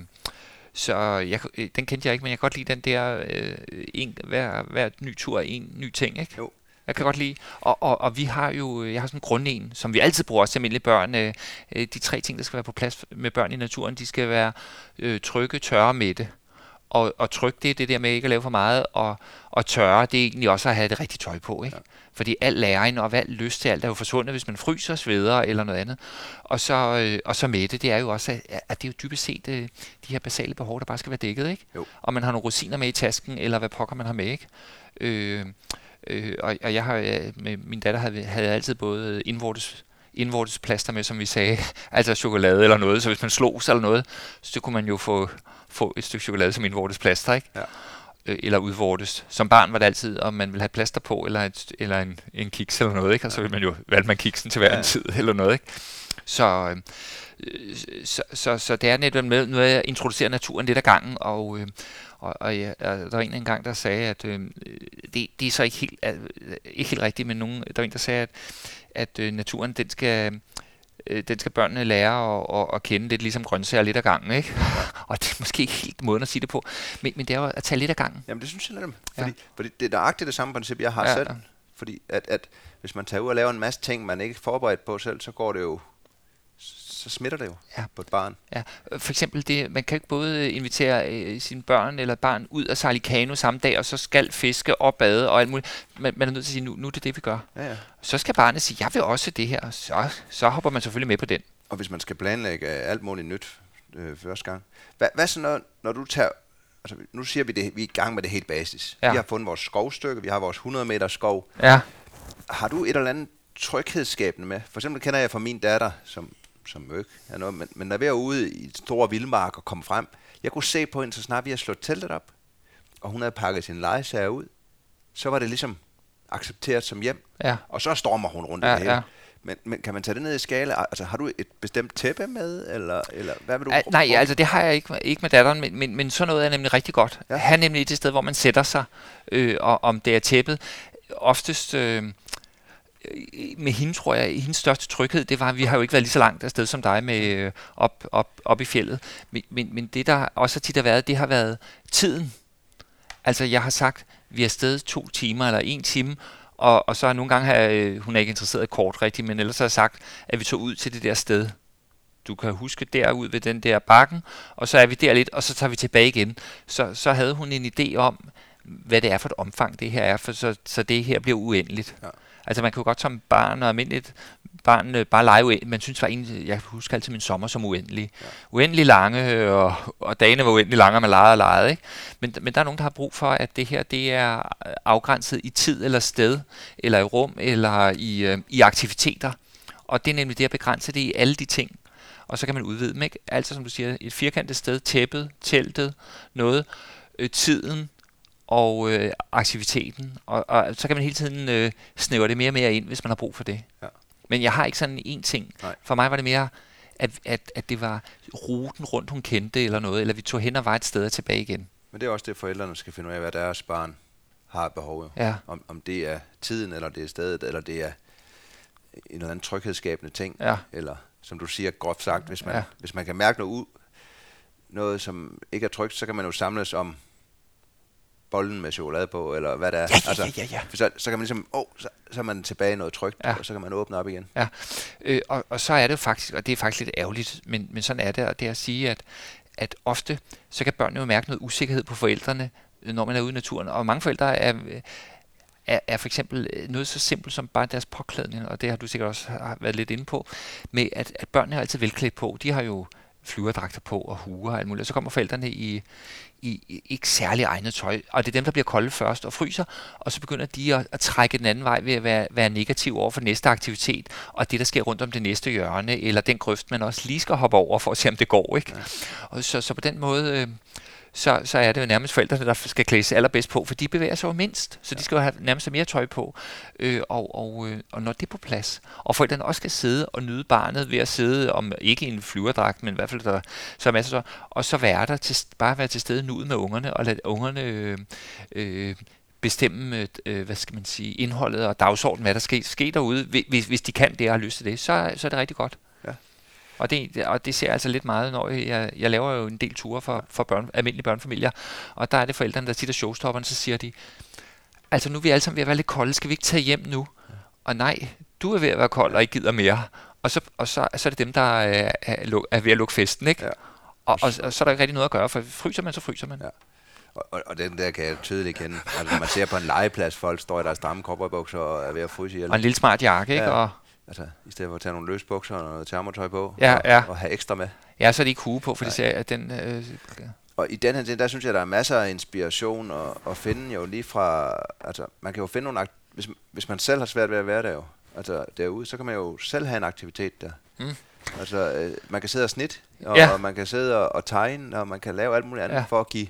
Så jeg, den kendte jeg ikke, men jeg kan godt lide den der, øh, en, hver, hver ny tur er en ny ting, ikke? Jo. Jeg kan godt lide, og, og, og vi har jo, jeg har sådan en grunden, som vi altid bruger også til almindelige børn, øh, de tre ting, der skal være på plads med børn i naturen, de skal være øh, trygge, tørre med det. Og, og tryg, det er det der med ikke at lave for meget, og, og tørre, det er egentlig også at have det rigtige tøj på, ikke? Ja. Fordi al læring og al lyst til alt er jo forsvundet, hvis man fryser, sveder eller noget andet. Og så, øh, og så mætte, det er jo også, at, at det er jo dybest set øh, de her basale behov, der bare skal være dækket, ikke? Jo. Og man har nogle rosiner med i tasken, eller hvad pokker man har med, ikke? Øh, øh, og, og jeg har, øh, med min datter havde, havde altid både indvortes, indvortes plaster med, som vi sagde, altså chokolade eller noget, så hvis man slog sig eller noget, så kunne man jo få... få et stykke chokolade som indvortes plaster, ikke? Ja. Øh, eller udvortes. Som barn var det altid, om man ville have plaster på, eller, et, eller en, en kiks eller noget, ikke? Og så ville man jo valgte man kiksen til hver ja. En tid, eller noget, ikke? Så, øh, så, så, så det er netop med, nu er jeg introducerer naturen lidt af gangen, og, øh, og, og ja, der var en engang, der sagde, at øh, det, det er så ikke helt, ikke helt rigtigt, men nogen, der var en, der sagde, at, at øh, naturen, den skal... den skal børnene lære at, at, at kende lidt ligesom grøntsager lidt af gangen, ikke? Ja. Og det er måske ikke helt måden at sige det på, men, men det er jo at tage lidt af gangen. Jamen det synes jeg lidt om, fordi, ja. Fordi det er nøjagtigt det samme princip, jeg har ja, selv. Fordi at, at hvis man tager ud og laver en masse ting, man ikke er forberedt på selv, så går det jo, så smitter det jo ja. på et barn. Ja. For eksempel, det, man kan ikke både invitere øh, sine børn eller barn ud og sejle kano samme dag, og så skal fiske og bade og alt muligt. Man, man er nødt til at sige, nu, nu er det det, vi gør. Ja, ja. Så skal barnet sige, jeg vil også det her, og så, så hopper man selvfølgelig med på den. Og hvis man skal planlægge alt muligt nyt øh, første gang. Hva, hvad så, når, når du tager... Altså, nu siger vi, at vi er i gang med det helt basis. Ja. Vi har fundet vores skovstykke, vi har vores hundrede meter skov. Ja. Har du et eller andet tryghedsskabende med? For eksempel kender jeg fra min datter, som... som Møg, ja, noget, men, men når vi er ude i store vildmark og kom frem, jeg kunne se på hende, så snart vi havde slået teltet op, og hun havde pakket sin legesager ud, så var det ligesom accepteret som hjem, ja. og så stormer hun rundt i ja, det hele. Ja. Men, men kan man tage det ned i skala? Altså, har du et bestemt tæppe med, eller, eller hvad vil du... A, nej, altså det har jeg ikke, ikke med datteren, men, men, men sådan noget er nemlig rigtig godt. Ja. Han er nemlig det sted, hvor man sætter sig, øh, og om det er tæppet. Oftest... Øh, med hende, tror jeg, hendes største tryghed, det var, vi har jo ikke været lige så langt afsted som dig med op, op, op i fjeldet. Men, men, men det, der også tit har været, det har været tiden. Altså, jeg har sagt, vi er afsted to timer eller en time, og, og så har nogle gange, har, hun er ikke interesseret i kort rigtigt, men ellers har jeg sagt, at vi tog ud til det der sted. Du kan huske derud ved den der bakken, og så er vi der lidt, og så tager vi tilbage igen. Så, så havde hun en idé om, hvad det er for et omfang, det her er, for så, så det her bliver uendeligt. Ja. Altså man kan jo godt som barn og almindeligt barn øh, bare lege uendeligt. Man synes var egentlig, jeg husker altid min sommer som uendelig. Ja. Uendelig lange, og, og dagene var uendelig lange, og man legede og legede. Ikke? Men, men der er nogen, der har brug for, at det her det er afgrænset i tid eller sted, eller i rum, eller i, øh, i aktiviteter. Og det er nemlig det at begrænse det i alle de ting. Og så kan man udvide dem, ikke? Altså som du siger, et firkantet sted, tæppet, teltet, noget, øh, tiden, og øh, aktiviteten, og, og så kan man hele tiden øh, snævre det mere og mere ind, hvis man har brug for det. Ja. Men jeg har ikke sådan en ting. Nej. For mig var det mere, at, at, at det var ruten rundt, hun kendte eller noget, eller vi tog hen og var et sted og tilbage igen. Men det er også det, forældrene skal finde ud af, hvad deres barn har behov. Ja. Om, om det er tiden, eller det er stedet, eller det er en eller anden tryghedsskabende ting, ja. eller som du siger groft sagt, hvis man, ja. hvis man kan mærke noget ud, noget som ikke er trygt, så kan man jo samles om bollen med chokolade på, eller hvad det er. Ja, ja, altså, ja, ja. Så, så kan man ligesom, åh, oh, så, så er man tilbage i noget trygt, ja. og så kan man åbne op igen. Ja, øh, og, og så er det jo faktisk, og det er faktisk lidt ærgerligt, men, men sådan er det, og det er at sige, at, at ofte, så kan børnene jo mærke noget usikkerhed på forældrene, når man er ude i naturen, og mange forældre er, er, er for eksempel noget så simpelt som bare deres påklædning, og det har du sikkert også været lidt inde på, med at, at børnene er altid velklædt på, de har jo flyverdragter på og huer og alt muligt, og så kommer forældrene i, i, i ikke særlig egnet tøj, og det er dem, der bliver kolde først og fryser, og så begynder de at, at trække den anden vej ved at være, være negativ over for næste aktivitet, og det, der sker rundt om det næste hjørne, eller den grøft, man også lige skal hoppe over for at se, om det går, ikke? Ja. Og så, så på den måde, øh, så, så er det jo nærmest forældrene, der skal klædes allerbedst på, for de bevæger sig jo mindst, så ja. de skal jo have nærmest mere tøj på, øh, og, og, øh, og når det er på plads, og forældrene også skal sidde og nyde barnet ved at sidde, om ikke i en flyverdragt, men i hvert fald der så er masser så, og så være der, til, bare være til stede nu med ungerne, og lade ungerne øh, øh, bestemme, øh, hvad skal man sige, indholdet og dagsordenen, hvad der skal ske derude, hvis, hvis de kan det og har lyst til det, så, så er det rigtig godt. Og det, og det ser jeg altså lidt meget, når jeg, jeg laver jo en del ture for, for børn, almindelige børnefamilier, og der er det forældrene, der tit er showstopperne, så siger de, altså nu er vi alle sammen ved at være lidt kolde, skal vi ikke tage hjem nu? Ja. Og nej, du er ved at være kold og ikke gider mere. Og så, og så, så er det dem, der er, er ved at lukke festen, ikke? Ja. Og, og, og så er der ikke rigtig noget at gøre, for fryser man, så fryser man. Ja. Og, og den der kan jeg tydeligt kende. Altså man ser på en legeplads, folk står i deres stramme kopperbukser og er ved at fryse ihjel. Og en lille smart jakke, ikke? Ja. Og altså, i stedet for at tage nogle løse bukser og noget termotøj på, ja, og, ja. og have ekstra med. Ja, så er de ikke hue på, for det ser at den... Øh, og i den her ting, der synes jeg, der er masser af inspiration at, at finde jo lige fra... Altså, man kan jo finde nogle... Hvis, hvis man selv har svært ved at være der jo, altså derude, så kan man jo selv have en aktivitet der. Mm. Altså, øh, man kan sidde og snit, og, ja. og man kan sidde og, og tegne, og man kan lave alt muligt andet ja. for at give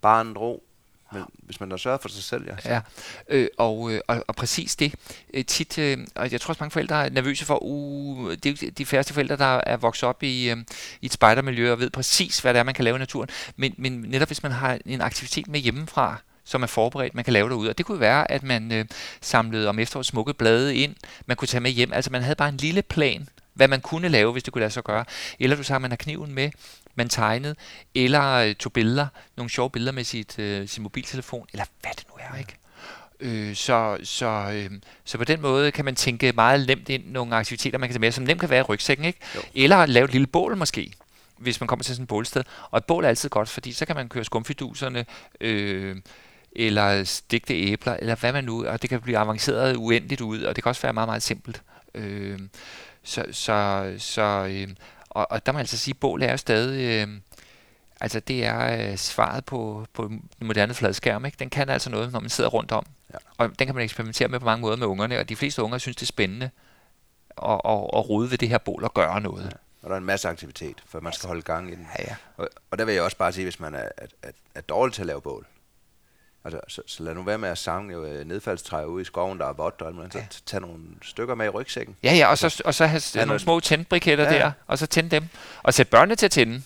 barnet ro. Men hvis man da sørger for sig selv, ja. Så. Ja, øh, og, øh, og, og præcis det. Øh, tit, øh, og jeg tror også mange forældre er nervøse for, uh, det er de færreste forældre, der er vokset op i, øh, i et spejdermiljø og ved præcis, hvad det er, man kan lave i naturen. Men, men netop hvis man har en aktivitet med hjemmefra, som er forberedt, man kan lave derude. Og det kunne være, at man øh, samlede om efteråret smukke blade ind, man kunne tage med hjem. Altså man havde bare en lille plan, hvad man kunne lave, hvis det kunne lade sig gøre. Eller du sagde, at man har kniven med, man tegnede, eller øh, tog billeder, nogle sjove billeder med sit, øh, sin mobiltelefon, eller hvad det nu er, ikke? Øh, så, så, øh, så på den måde kan man tænke meget nemt ind nogle aktiviteter, man kan tage med, som nemt kan være i rygsækken, ikke? Eller lave et lille bål måske, hvis man kommer til sådan et bålsted. Og et bål er altid godt, fordi så kan man køre skumfiduserne, øh, eller stegte æbler, eller hvad man nu, og det kan blive avanceret uendeligt ud, og det kan også være meget, meget simpelt. Øh, så, så, så, øh, og, og der må man altså sige, at bål er jo stadig... Øh, Altså det er øh, svaret på, på den moderne fladskærm, ikke? Den kan altså noget, når man sidder rundt om. Ja. Og den kan man eksperimentere med på mange måder med ungerne, og de fleste unger synes, det er spændende at, at, at rode ved det her bål og gøre noget. Ja. Og der er en masse aktivitet, for man skal holde gang i den. Ja, ja. Og, og der vil jeg også bare sige, hvis man er, er, er, er dårlig til at lave bål, altså, så, så lad nu være med at samle nedfaldstræer ude i skoven, der er vådt, og man kan ja. tage nogle stykker med i rygsækken. Ja, ja, og så, og så have ja, nogle små tændbriketter ja, ja. der, og så tænde dem. Og sætte børnene til at tænde.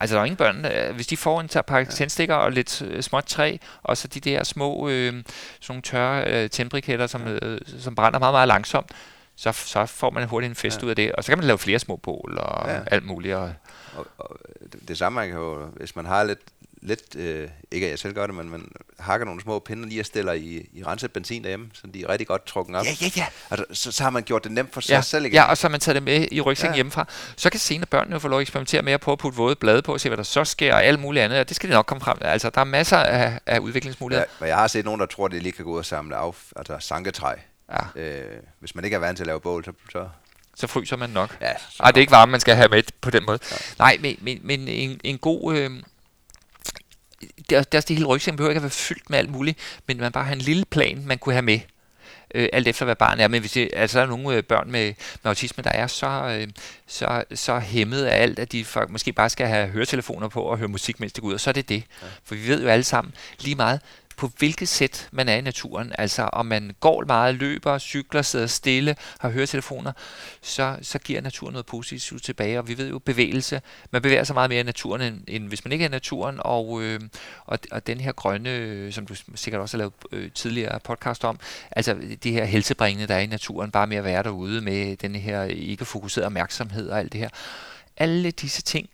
Altså der er ingen børn, hvis de får en pakke tændstikker og lidt småt træ, og så de der små øh, sådan nogle tørre øh, tændbriketter, som, øh, som brænder meget, meget langsomt, så, så får man hurtigt en fest ja. ud af det. Og så kan man lave flere små bål og ja. alt muligt. Og, og, og det, det samme man kan jo, hvis man har lidt, lidt øh, ikke at jeg selv gør det, men man hakker nogle små pinde lige og stiller i, i renset benzin derhjemme, så de er rigtig godt trukken op. Ja, ja, ja. Altså, så, så har man gjort det nemt for sig ja. selv igen. Ja, og så har man taget det med i rygsækken ja. hjemmefra. Så kan senere børnene jo få lov at eksperimentere med at prøve at putte våde blade på og se, hvad der så sker og alt muligt andet, og det skal de nok komme frem. Altså, der er masser af, af udviklingsmuligheder. Ja, men jeg har set nogen, der tror, at de lige kan gå ud og samle af, altså sanketræ. Ja. Øh, hvis man ikke er vant til at lave bål, så... så så fryser man nok. Ja, så Ej, det er ikke varme, man skal have med på den måde. Ja. Nej, men, men, men en, en god... Øh, Der, der er det hele rygsækken behøver ikke at være fyldt med alt muligt, men man bare har en lille plan, man kunne have med, øh, alt efter hvad barnet er. Men hvis det, altså, der er nogle øh, børn med, med autisme, der er så, øh, så, så hæmmet af alt, at de for, måske bare skal have høretelefoner på og høre musik, mens det går ud, og så er det det. Ja. For vi ved jo alle sammen lige meget, på hvilket sæt man er i naturen. Altså om man går meget, løber, cykler, sidder stille, har høretelefoner, så, så giver naturen noget positivt tilbage. Og vi ved jo, bevægelse, man bevæger sig meget mere i naturen, end, end hvis man ikke er i naturen. Og, øh, og, og den her grønne, øh, som du sikkert også har lavet øh, tidligere podcast om, altså det her helsebringende, der er i naturen, bare med at være derude med den her ikke-fokuseret opmærksomhed og alt det her. Alle disse ting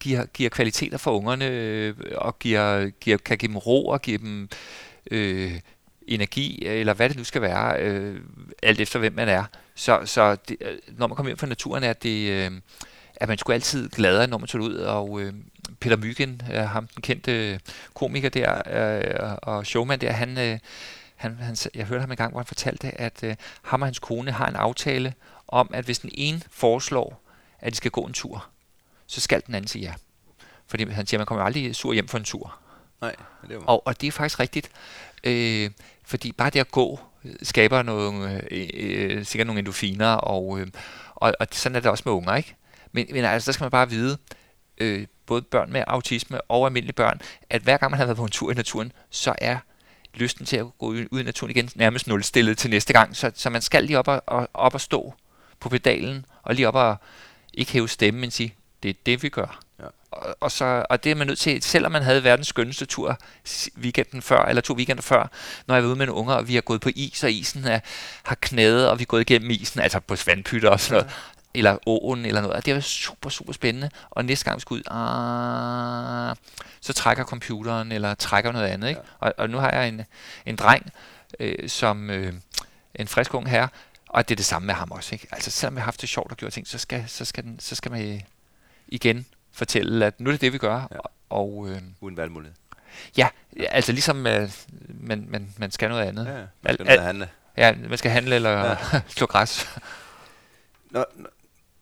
Giver, giver kvaliteter for ungerne, øh, og giver, giver, kan give dem ro og give dem øh, energi, eller hvad det nu skal være, øh, alt efter hvem man er. Så, så det, når man kommer hjem fra naturen, er det, øh, at man sgu altid gladere, når man tager ud. Og øh, Peter Myggen, øh, ham den kendte komiker der, øh, og showman der, han, øh, han, han, jeg hørte ham en gang, hvor han fortalte, at øh, ham og hans kone har en aftale om, at hvis den ene foreslår, at de skal gå en tur, så skal den anden sige ja. Fordi han siger, man kommer aldrig sur hjem for en tur. Nej, det var... og, og det er faktisk rigtigt. Øh, fordi bare det at gå, skaber nogle, øh, øh, sikkert nogle endorfiner, og, øh, og, og sådan er det også med unger, ikke? Men, men altså, der skal man bare vide, øh, både børn med autisme og almindelige børn, at hver gang man har været på en tur i naturen, så er lysten til at gå ud i naturen igen nærmest nulstillet til næste gang. Så, så man skal lige op og, og, op og stå på pedalen, og lige op og ikke hæve stemmen, men sige, det er det, vi gør. Ja. Og, og, så, og det er man nødt til, selvom man havde verdens skønneste tur weekenden før, eller to weekender før, når jeg var ude med nogle unger, og vi har gået på is, og isen er, har knædet, og vi er gået igennem isen, altså på vandpytter og sådan noget, ja. eller åen eller noget. Og det var super, super spændende. Og næste gang vi skal ud, ah, så trækker computeren, eller trækker noget andet. Ikke? Ja. Og, og nu har jeg en, en dreng, øh, som øh, en frisk ung herre, og det er det samme med ham også. Ikke? Altså selvom jeg har haft det sjovt og gjort ting, så skal, så skal, den, så skal man... igen fortælle, at nu er det det, vi gør. Ja. Og, øh, uden valgmulighed. Ja, altså ligesom øh, man, man, man skal noget andet. Ja, man skal al, al, handle. Ja, man skal handle eller ja. slå græs. Nå,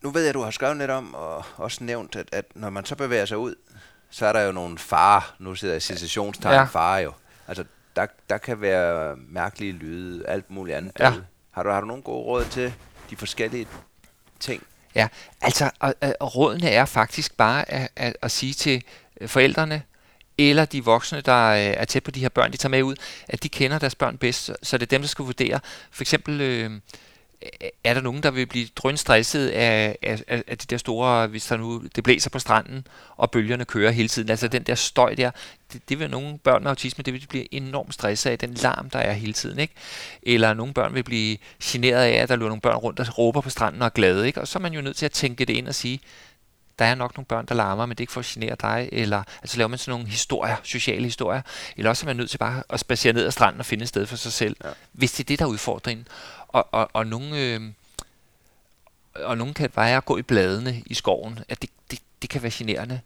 nu ved jeg, at du har skrevet lidt om, og også nævnt, at, at når man så bevæger sig ud, så er der jo nogle farer. Nu sidder jeg i citationstegn ja. farer jo. Altså, der, der kan være mærkelige lyde, alt muligt andet. Ja. Har du, har du nogle gode råd til de forskellige ting? Ja, altså og, og rådene er faktisk bare at, at, at sige til forældrene eller de voksne, der er tæt på de her børn, de tager med ud, at de kender deres børn bedst, så det er dem, der skal vurdere. For eksempel øh, er der nogen, der vil blive drønstresset af, af, af de der store, hvis der nu det blæser på stranden, og bølgerne kører hele tiden. Altså den der støj der, det, det vil nogle børn med autisme, det vil de blive enormt stresset af, den larm, der er hele tiden, ikke? Eller nogle børn vil blive generet af, at der løber nogle børn rundt og råber på stranden og er glade, ikke? Og så er man jo nødt til at tænke det ind og sige, der er nok nogle børn, der larmer, men det er ikke for at genere dig, eller altså laver man sådan nogle historier, sociale historier, eller også er man nødt til bare at spacere ned ad stranden og finde et sted for sig selv, ja. Hvis det er det, der er udfordringen. Og, og, og nogle øh, og nogle kan bare gå i bladene i skoven, at det, det, det kan være generende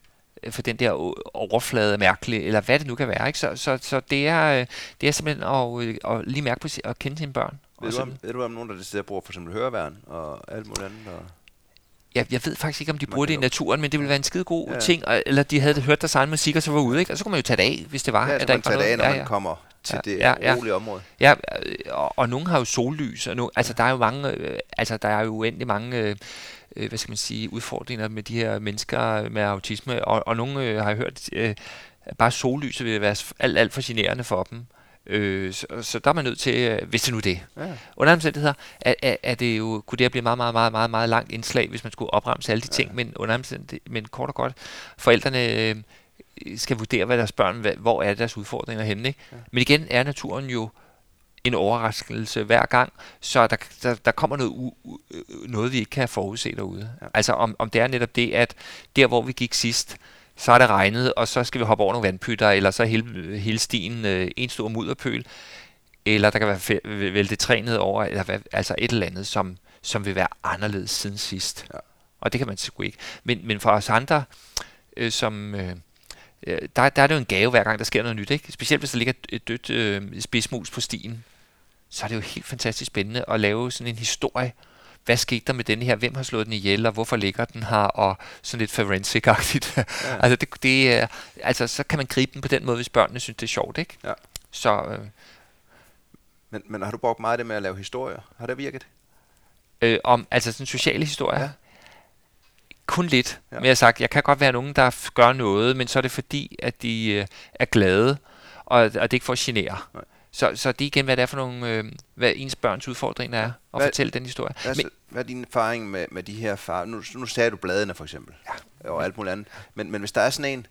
for den der overflade mærkelige, eller hvad det nu kan være, ikke? Så, så, så det, er, det er simpelthen at, at lige mærke på sig, at kende sine børn. Ved du, om, ved du om nogen, der sidder og bruger for eksempel høreværen og alt muligt andet? Og jeg, jeg ved faktisk ikke, om de bruger det i naturen, men det ville være en skide god ja. ting, og, eller de havde det, hørt deres egen musik, og så var ude, ikke? Og så kunne man jo tage det af, hvis det var. Ja, så man tager det af, når ja, ja. man kommer til ja, det ja, rolige ja. område. Ja, og, og nogen har jo sollys, og nogen, altså der er jo mange, øh, altså der er jo uendelig mange, øh, øh, hvad skal man sige, udfordringer med de her mennesker med autisme, og, og nogen øh, har jeg hørt, øh, bare sollys vil være alt, alt for generende for dem. Øh, så, så der er man nødt til, hvis det nu er det. Ja. Under omstændigheder er, er, er det jo, kunne det have blive meget, meget, meget, meget, meget langt indslag, hvis man skulle opramse alle de ting, ja. men under omstændigheder, men kort og godt, forældrene øh, skal vurdere, hvad deres børn, hvad, hvor er deres udfordringer henne, ikke? Ja. Men igen er naturen jo en overraskelse hver gang, så der, der, der kommer noget, u, u, noget, vi ikke kan forudse derude. Ja. Altså om, om det er netop det, at der, hvor vi gik sidst, så er det regnet, og så skal vi hoppe over nogle vandpytter, eller så er hele, hele stien øh, en stor mudderpøl, eller der kan være fæ- væltet træ ned over, eller hvad, altså et eller andet, som, som vil være anderledes siden sidst. Ja. Og det kan man sgu ikke. Men, men for os andre, øh, som, øh, der, der er det jo en gave hver gang, der sker noget nyt, ikke? Specielt hvis der ligger et dødt øh, spidsmus på stien, så er det jo helt fantastisk spændende at lave sådan en historie. Hvad skete der med denne her? Hvem har slået den ihjel, og hvorfor ligger den her? Og sådan lidt forensic-agtigt. Ja. altså, det, det, altså, så kan man gribe den på den måde, hvis børnene synes, det er sjovt, ikke? Ja. Så, øh. men, men har du brugt meget af det med at lave historier? Har det virket? Øh, om, altså sådan sociale historier? Ja. Kun lidt. Ja. Men jeg har sagt, jeg kan godt være nogen, der f- gør noget, men så er det fordi, at de øh, er glade, og, og det er ikke for at genere. Nej. Så, så det igen, hvad det er for nogle, øh, hvad ens børns udfordringer er, og hvad, fortælle den historie. Altså, men, hvad er din erfaring med, med de her far? Nu, nu sagde du bladene for eksempel, ja. og alt muligt andet. Men, men hvis der er sådan en,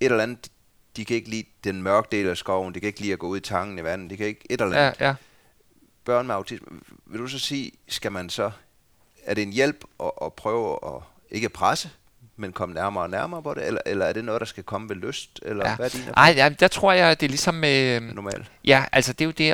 et eller andet, de kan ikke lide den mørke del af skoven, de kan ikke lide at gå ud i tangen i vandet, de kan ikke et eller andet. Ja, ja. Børn med autisme, vil du så sige, skal man så, er det en hjælp at, at prøve at ikke presse, men komme nærmere og nærmere på det, eller, eller er det noget, der skal komme ved lyst? Eller ja. Hvad er din erfaring? Ej, ja, der tror jeg, det er ligesom Øh, normalt. Ja, altså det er jo det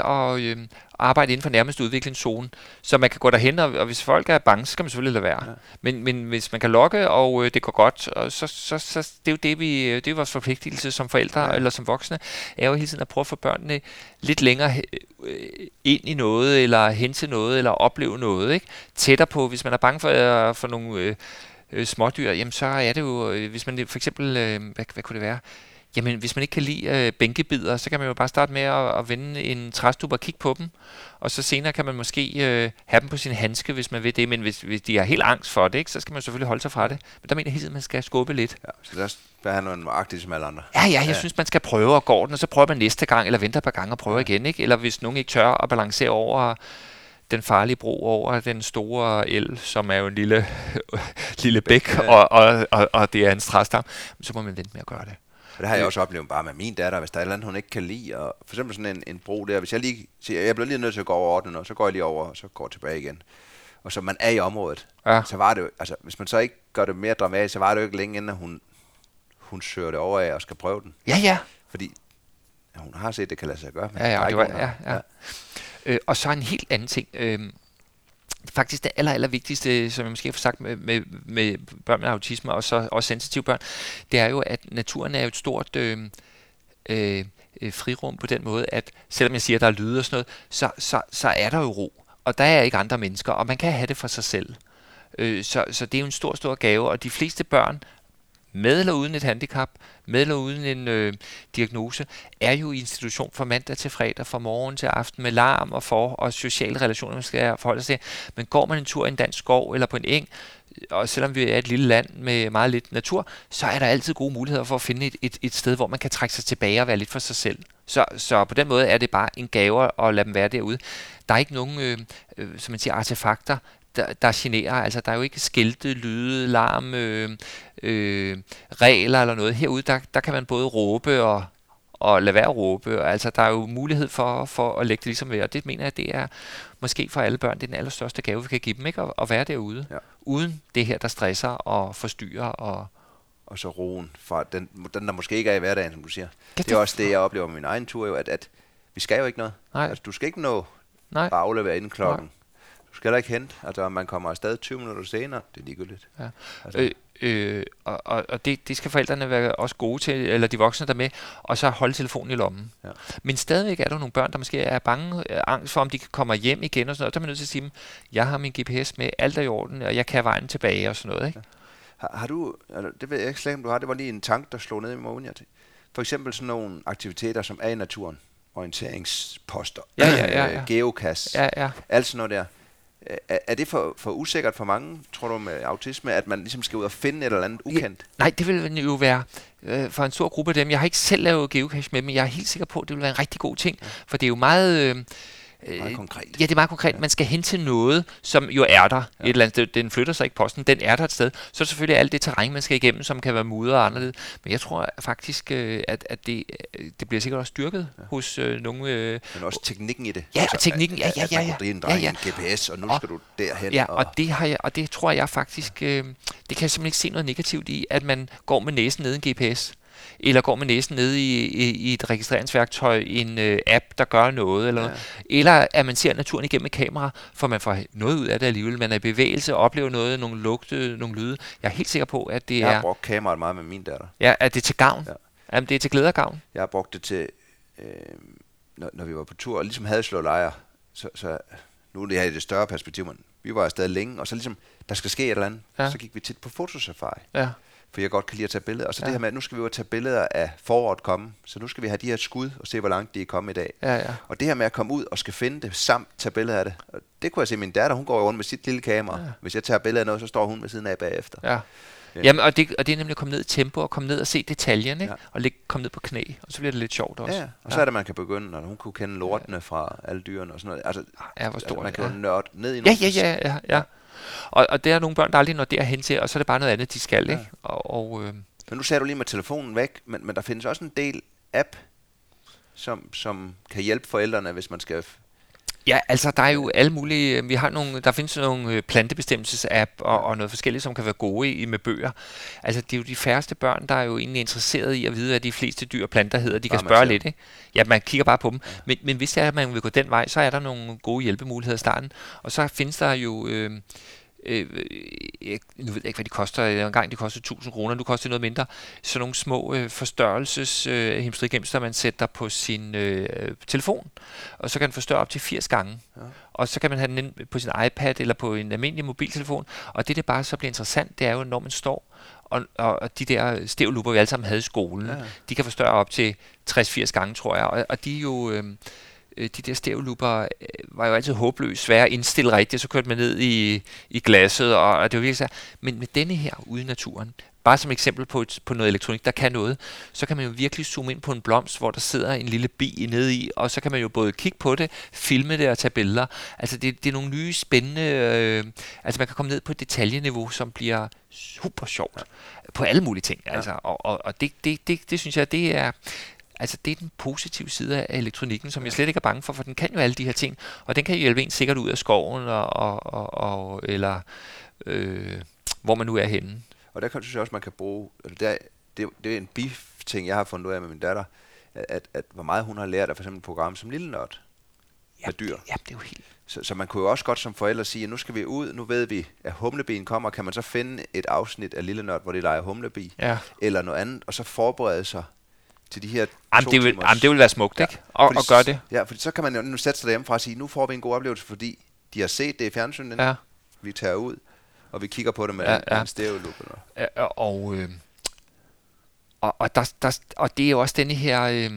at øh, arbejde inden for nærmest udviklingszone, så man kan gå derhen, og, og hvis folk er bange, så skal man selvfølgelig lade være. Ja. Men, men hvis man kan lokke, og øh, det går godt, og så, så, så det er jo det, vi, det er vores forpligtelse som forældre, ja. Eller som voksne, er jo hele tiden at prøve at få børnene lidt længere øh, ind i noget, eller hen til noget, eller opleve noget, ikke? Tættere på, hvis man er bange for, øh, for nogle Øh, smådyr, jamen så er det jo, hvis man for eksempel, øh, hvad, hvad kunne det være? Jamen, hvis man ikke kan lide øh, bænkebider, så kan man jo bare starte med at, at vende en træstub og kigge på dem, og så senere kan man måske øh, have dem på sin handske, hvis man ved det, men hvis, hvis de har helt angst for det, ikke, så skal man selvfølgelig holde sig fra det. Men der mener jeg hele tiden, man skal skubbe lidt. Ja, så der skal have noget agtigt som alle andre. Ja, ja, jeg ja. synes, man skal prøve at gå den, og så prøver man næste gang, eller venter et par gange og prøver igen, ikke? Eller hvis nogen ikke tør at balancere over den farlige bro over den store el, som er jo en lille, lille bæk, og, og, og, og det er en træstam, så må man vente med at gøre det. Og det har jeg også oplevet bare med min datter, hvis der er et eller andet, hun ikke kan lide, og for eksempel sådan en, en bro der, hvis jeg lige siger, jeg bliver lige nødt til at gå over ordnet, og så går jeg lige over, og så går jeg tilbage igen. Og så man er i området, ja. så var det jo, altså hvis man så ikke gør det mere dramatisk, så var det jo ikke længe, inden hun, hun søger det over af og skal prøve den. Ja, ja. Fordi ja, hun har set, det kan lade sig gøre. Men ja, ja, det var, ja, ja. ja. Øh, og så en helt anden ting. Øh, faktisk det aller, aller vigtigste, som jeg måske har fået sagt med, med, med børn med autisme, og så også sensitive børn, det er jo, at naturen er jo et stort øh, øh, frirum på den måde, at selvom jeg siger, at der er lyde og sådan noget, så, så, så er der jo ro, og der er ikke andre mennesker, og man kan have det for sig selv. Øh, så, så det er jo en stor, stor gave, og de fleste børn, med eller uden et handicap, med eller uden en øh, diagnose, er jo i institution fra mandag til fredag, fra morgen til aften, med larm og for og sociale relationer, man skal forholde sig til. Men går man en tur i en dansk skov eller på en eng, og selvom vi er et lille land med meget lidt natur, så er der altid gode muligheder for at finde et, et, et sted, hvor man kan trække sig tilbage og være lidt for sig selv. Så, så på den måde er det bare en gave at lade dem være derude. Der er ikke nogen, øh, øh, som man siger, artefakter, Der, der generer, altså der er jo ikke skilte, lyde, larm, øh, øh, regler eller noget. Herude, der, der kan man både råbe og, og lade være at råbe. Altså, der er jo mulighed for, for at lægge det ligesom ved, og det mener jeg, det er måske for alle børn, det er den allerstørste gave, vi kan give dem, ikke? At, at være derude, ja. Uden det her, der stresser og forstyrrer. Og, og så roen fra den, den, der måske ikke er i hverdagen, som du siger. Det er også det, jeg oplever med min egen tur, jo, at, at vi skal jo ikke noget. Nej. Altså, du skal ikke nå at aflevere inden klokken. Nej. Du skal da ikke hente, at altså, man kommer afsted tyve minutter senere. Det er ligegyldigt. Ja. Altså. Øh, øh, og og det, det skal forældrene være også gode til, eller de voksne der med, og så holde telefonen i lommen. Ja. Men stadigvæk er der nogle børn, der måske er bange, øh, angst for, om de kommer hjem igen og sådan noget. Der er man nødt til at sige dem, jeg har min G P S med, alt er i orden, og jeg kan vejen tilbage og sådan noget. Ikke? Ja. Har, har du, altså, det ved jeg ikke slet, om du har, det var lige en tanke, der slog ned i morgen. For eksempel sådan nogle aktiviteter, som er i naturen. Orienteringsposter, ja, ja, ja, ja. Geocache, ja, ja. Alt sådan noget der. Er det for, for usikkert for mange, tror du, med autisme, at man ligesom skal ud og finde et eller andet ukendt? Ja, nej, det vil jo være øh, for en stor gruppe af dem. Jeg har ikke selv lavet geocache med, men jeg er helt sikker på, at det vil være en rigtig god ting, for det er jo meget... Øh, Meget konkret. Ja, det er meget konkret. Ja. Man skal hen til noget, som jo er der. Ja. Et eller andet. Den flytter sig ikke, posten. Den er der et sted. Så er selvfølgelig alt det terræn, man skal igennem, som kan være mudret og anderledes. Men jeg tror faktisk, at, at det, det bliver sikkert også styrket ja. hos øh, nogle... Øh, Men også teknikken i det. Ja, altså, teknikken. Ja, ja, ja. At man kunne drinde dig i en G P S, og nu og, skal du derhen. Ja, og, og, det har jeg, og det tror jeg faktisk... Øh, det kan jeg simpelthen ikke se noget negativt i, at man går med næsen ned i en G P S. Eller går med næsten ned i, i, i et registreringsværktøj, en øh, app, der gør noget, eller, ja. noget. Eller at man ser naturen igennem et kamera, for man får noget ud af det alligevel. Man er i bevægelse, oplever noget, nogle lugte, nogle lyde. Jeg er helt sikker på, at det er... Jeg har er, brugt kameraet meget med min datter. Ja, at det er til gavn. Ja. Jamen, det er til glæde og gavn. Jeg har brugt det til, øh, når, når vi var på tur, og ligesom havde slået lejre, så, så nu er det her i det større perspektiv, men vi var afsted længe, og så ligesom, der skal ske et eller andet, ja. Så gik vi tit på fotosafari. Ja. For jeg godt kan lide at tage billeder. Og så ja. Det her med, at nu skal vi jo tage billeder af foråret komme. Så nu skal vi have de her skud og se, hvor langt de er kommet i dag. Ja, ja. Og det her med at komme ud og skal finde det, samt tage billeder af det. Og det kunne jeg se, min datter, hun går rundt med sit lille kamera. Ja. Hvis jeg tager billeder af noget, så står hun ved siden af bagefter. Ja. Ja. Jamen, og, det, og det er nemlig at komme ned i tempo og komme ned og se detaljerne. Ja. Og ligge, komme ned på knæ. Og så bliver det lidt sjovt også. Ja, og så ja. Er det, man kan begynde, og hun kunne kende lortene ja. Fra alle dyrene og sådan noget. Altså, ja, hvor stort, altså man kan ja. Nørde ned i nogle ja, ja, ja, ja, ja. Og, og der er nogle børn, der aldrig når derhen til, og så er det bare noget andet, de skal, ja. Ikke? Og, og, øh. Men nu sagde du lige med telefonen væk, men, men der findes også en del app, som, som kan hjælpe forældrene, hvis man skal... Ja, altså der er jo alle mulige, vi har nogle, der findes nogle plantebestemmelses-app og, og noget forskelligt, som kan være gode i med bøger. Altså det er jo de færreste børn, der er jo egentlig interesseret i at vide, hvad de fleste dyr og planter hedder. De kan ja, spørge lidt, ikke? Ja, man kigger bare på dem. Ja. Men, men hvis det er, at man vil gå den vej, så er der nogle gode hjælpemuligheder i starten. Og så findes der jo... Øh, Øh, jeg, nu ved jeg ikke, hvad de koster. En gang de kostede tusind kroner, nu koster det noget mindre. Sådan nogle små øh, forstørrelses øh, hemstrikgemster, man sætter på sin øh, telefon, og så kan den forstørre op til firs gange. Ja. Og så kan man have den ind på sin iPad eller på en almindelig mobiltelefon. Og det, der bare så bliver interessant, det er jo, når man står, og, og, og de der stævlupper, vi alle sammen havde i skolen, ja. De kan forstørre op til tres til firs gange, tror jeg. Og, og de er jo... Øh, de der stævlupper var jo altid håbløst svære at indstille rigtigt, så kørte man ned i, i glasset, og, og det var virkelig svært. Men med denne her ude i naturen, bare som eksempel på, et, på noget elektronik, der kan noget, så kan man jo virkelig zoome ind på en blomst, hvor der sidder en lille bi nede i, og så kan man jo både kigge på det, filme det og tage billeder. Altså det, det er nogle nye spændende... Øh, altså man kan komme ned på et detaljeniveau, som bliver super sjovt ja. På alle mulige ting. Ja. Altså, og og, og det, det, det, det synes jeg, det er... Altså det er den positive side af elektronikken, som jeg slet ikke er bange for, for den kan jo alle de her ting, og den kan hjælpe en sikkert ud af skoven, og, og, og, og, eller øh, hvor man nu er henne. Og der kan du også, man kan bruge, der, det, det er en bif-ting, jeg har fundet ud af med min datter, at, at hvor meget hun har lært af for eksempel et program som Lille Nørd med dyr. Ja, det er jo helt... Så, så man kunne jo også godt som forældre sige, at nu skal vi ud, nu ved vi, at humlebien kommer, kan man så finde et afsnit af Lille Nørd, hvor de leger humlebi, ja. Eller noget andet, og så forberede sig til de her jamen, det, vil, jamen, det vil være smukt, ikke? Ja, og, fordi, og gøre det. Ja, for så kan man jo nu sætte sig derhjemmefra og sige, nu får vi en god oplevelse, fordi de har set det i fjernsynet. Ja. Vi tager ud, og vi kigger på det med ja, en, ja. En stereolup. Ja, og, øh, og, og, der, der, og det er jo også denne her... Øh,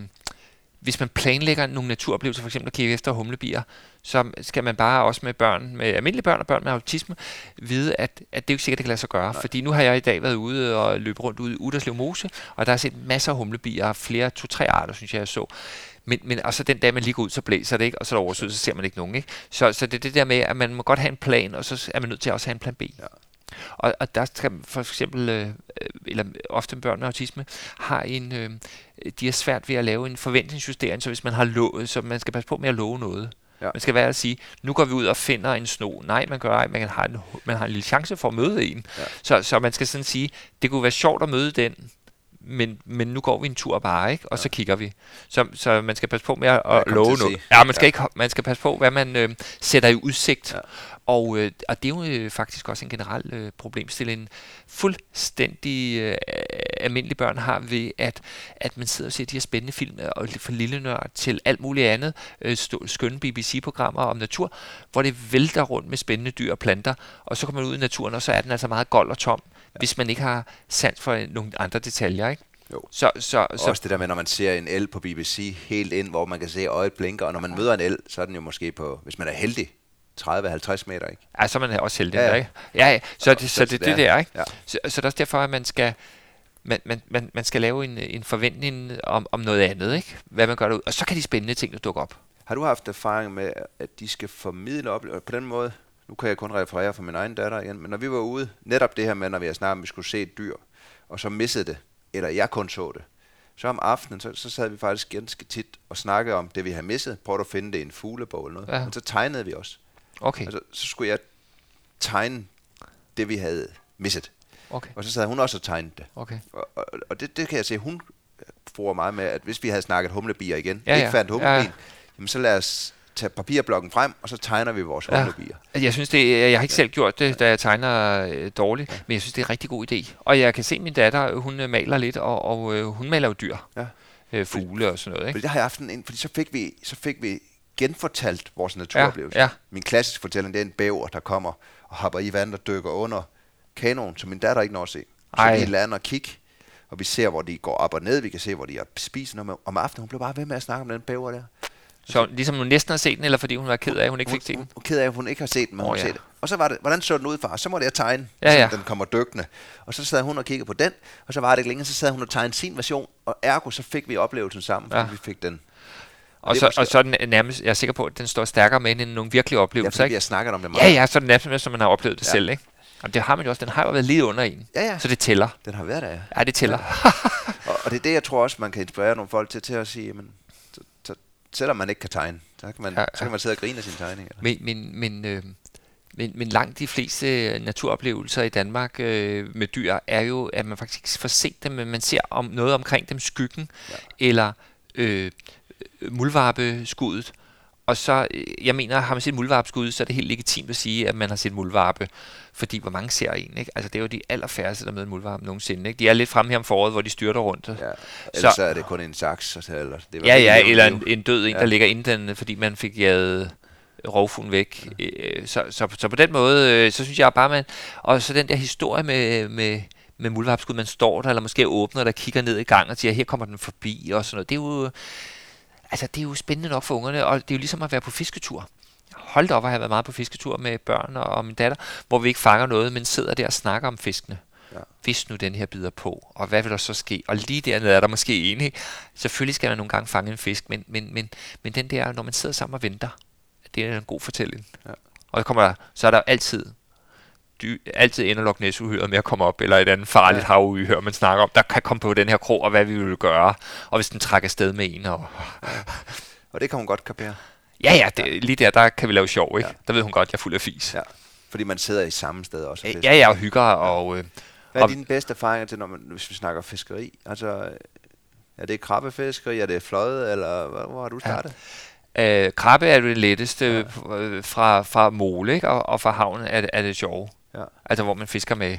hvis man planlægger nogle naturoplevelser, for eksempel at kigge efter humlebier, så skal man bare også med børn, med almindelige børn og børn med autisme, vide, at, at det er jo ikke sikkert, det kan lade sig gøre. Nej. Fordi nu har jeg i dag været ude og løbet rundt ude i Utterslev Mose, og der har set masser af humlebier, flere, to-tre arter, synes jeg, jeg så. Men, men og så den dag, man lige går ud, så blæser det ikke, og så oversøget, så ser man ikke nogen. Ikke? Så, så det er det der med, at man må godt have en plan, og så er man nødt til at også have en plan B. Ja. Og, og der skal for eksempel øh, eller ofte børn med autisme, har en, øh, de er svært ved at lave en forventningsjustering, så hvis man har lovet, så man skal passe på med at love noget. Ja. Man skal være at sige, nu går vi ud og finder en sno. Nej, man gør ej, man har en, man har en lille chance for at møde en. Ja. Så, så man skal sådan sige, det kunne være sjovt at møde den, men, men nu går vi en tur bare, ikke? Og ja. Så kigger vi. Så, så man skal passe på med at, at love noget. Ja, man skal ja. ikke, man skal passe på, hvad man øh, sætter i udsigt. Ja. Og, øh, og det er jo øh, faktisk også en generel øh, problemstilling, fuldstændig øh, almindelige børn har ved, at, at man sidder og ser de her spændende film, og fra Lille Nørd til alt muligt andet, øh, stå, skønne B B C-programmer om natur, hvor det vælter rundt med spændende dyr og planter, og så kommer man ud i naturen, og så er den altså meget gold og tom, ja. Hvis man ikke har sans for nogle andre detaljer, ikke? Jo. Så, så, så. Også det der med, når man ser en el på B B C helt ind, hvor man kan se øjet blinker, og når man møder en el, så er den jo måske på, hvis man er heldig, tredive til halvtreds meter, ikke? Ja, så er man også heldig, ja, ja. Der, ikke? Ja, ja. Så, det, så det er det der, ikke? Ja. Så, så det er også derfor, at man skal, man, man, man skal lave en, en forventning om, om noget andet, ikke? Hvad man gør derud. Og så kan de spændende ting dukke op. Har du haft erfaring med, at de skal formidle oplevelser? På den måde, nu kan jeg kun referere fra min egen datter igen, men når vi var ude, netop det her med, når vi snart vi skulle se et dyr, og så missede det, eller jeg kun så det, så om aftenen, så, så sad vi faktisk ganske tit og snakkede om det, vi havde misset. Prøvede at finde det i en fuglebog eller noget. Ja. Men så tegnede vi også. Okay. Altså, så skulle jeg tegne det, vi havde misset. Okay. Og så sad hun også og tegnede det. Okay. Og, og, og det, det kan jeg se, hun bruger meget med, at hvis vi havde snakket humlebier igen, ja, ikke ja. fandt humlebien, ja, ja. Jamen så lad os tage papirblokken frem, og så tegner vi vores ja. humlebier. Jeg synes det, jeg har ikke selv gjort det, da jeg tegner øh, dårligt, ja. Men jeg synes, det er en rigtig god idé. Og jeg kan se, min datter, hun maler lidt, og, og øh, hun maler jo dyr. Ja. Øh, fugle og sådan noget. Ikke? Fordi det har jeg haft en, fordi så fik vi, så fik vi genfortalt vores naturoplevelse. Ja, ja. Min klassiske fortælling, det er en bæver, der kommer og hopper i vandet og dykker under kanonen, som min datter ikke når at se. Så Ej. vi lander og kigger, og vi ser, hvor de går op og ned, vi kan se, hvor de spiser noget. Om aftenen, hun blev bare ved med at snakke om den bæver der. Så ligesom hun næsten har set den, eller fordi hun var ked af, at hun ikke fik set den? Hun var ked af, at hun ikke har set den, men oh, hun ja. set det. Og så var det, hvordan så den ud, far? Så måtte jeg tegne, ja, ja. så den kommer dykkende. Og så sad hun og kiggede på den, og så var det ikke længere, så sad hun og tegnede sin version, og ergo så fik vi oplevelsen sammen, ja. fordi vi fik den. Og så, og så er den nærmest, jeg er sikker på, at den står stærkere med end nogle virkelige oplevelser, ikke? Ja, vi har snakket om det meget. Ja, ja, så er den nærmest, som man har oplevet det ja. selv, ikke? Og det har man jo også, den har jo været lige under en, ja, ja. så det tæller. Den har været der, ja. Ja, det tæller. Ja. og, og det er det, jeg tror også, man kan inspirere nogle folk til, til at sige, men så, så, selvom man ikke kan tegne, så kan man, ja, ja. Så kan man sidde og grine af sine tegninger. Men, men, men, øh, men, men langt de fleste naturoplevelser i Danmark øh, med dyr er jo, at man faktisk ikke får set dem, men man ser om noget omkring dem, skyggen, ja. eller... Øh, muldvarpeskuddet, og så, jeg mener, har man set muldvarpeskuddet, så er det helt legitimt at sige, at man har set muldvarpe, fordi hvor mange ser en, ikke? Altså det er jo de allerfærreste, der møder en muldvarp nogensinde, ikke? De er lidt fremme her om foråret, hvor de styrter rundt. Ja, eller så, så er det kun en saks, eller det var ja, ja, en, eller en, en død en, ja. der ligger inden, fordi man fik jaget rovfuglen væk. Ja. Så, så, så på den måde, så synes jeg bare, man, og så den der historie med, med med muldvarpeskud, man står der, eller måske åbner, der kigger ned i gang og siger, her kommer den forbi, og sådan noget. Det er jo Altså, det er jo spændende nok for ungerne, og det er jo ligesom at være på fisketur. Hold da op, at jeg har været meget på fisketur med børn og, og min datter, hvor vi ikke fanger noget, men sidder der og snakker om fiskene. Ja. Hvis nu den her bider på, og hvad vil der så ske? Og lige dernede er der måske en, ikke? Selvfølgelig skal man nogle gange fange en fisk, men, men, men, men den der, når man sidder sammen og venter, det er en god fortælling. Ja. Og så, kommer der, så er der altid, dy, altid Enderloch Næs-uhøret med at komme op, eller et andet farligt ja. havuhyre, man snakker om, der kan komme på den her krog, og hvad vi vil gøre, og hvis den trækker sted med en. Og, og det kan hun godt kapere. Ja, ja, det, ja. lige der, der kan vi lave sjov, ikke? Ja. Der ved hun godt, jeg er fuld af fis. Ja. Fordi man sidder i samme sted også. Ja, ja, og hygger. Ja. Og, øh, hvad er dine bedste erfaringer til, når man, hvis vi snakker fiskeri? Altså, er det krabbefiskeri, er det fløde, eller hvor har du startet? Ja. Øh, krabbe er det letteste ja. fra, fra mole, ikke? Og, og fra havnen er, er det sjove. Ja. Altså hvor man fisker med,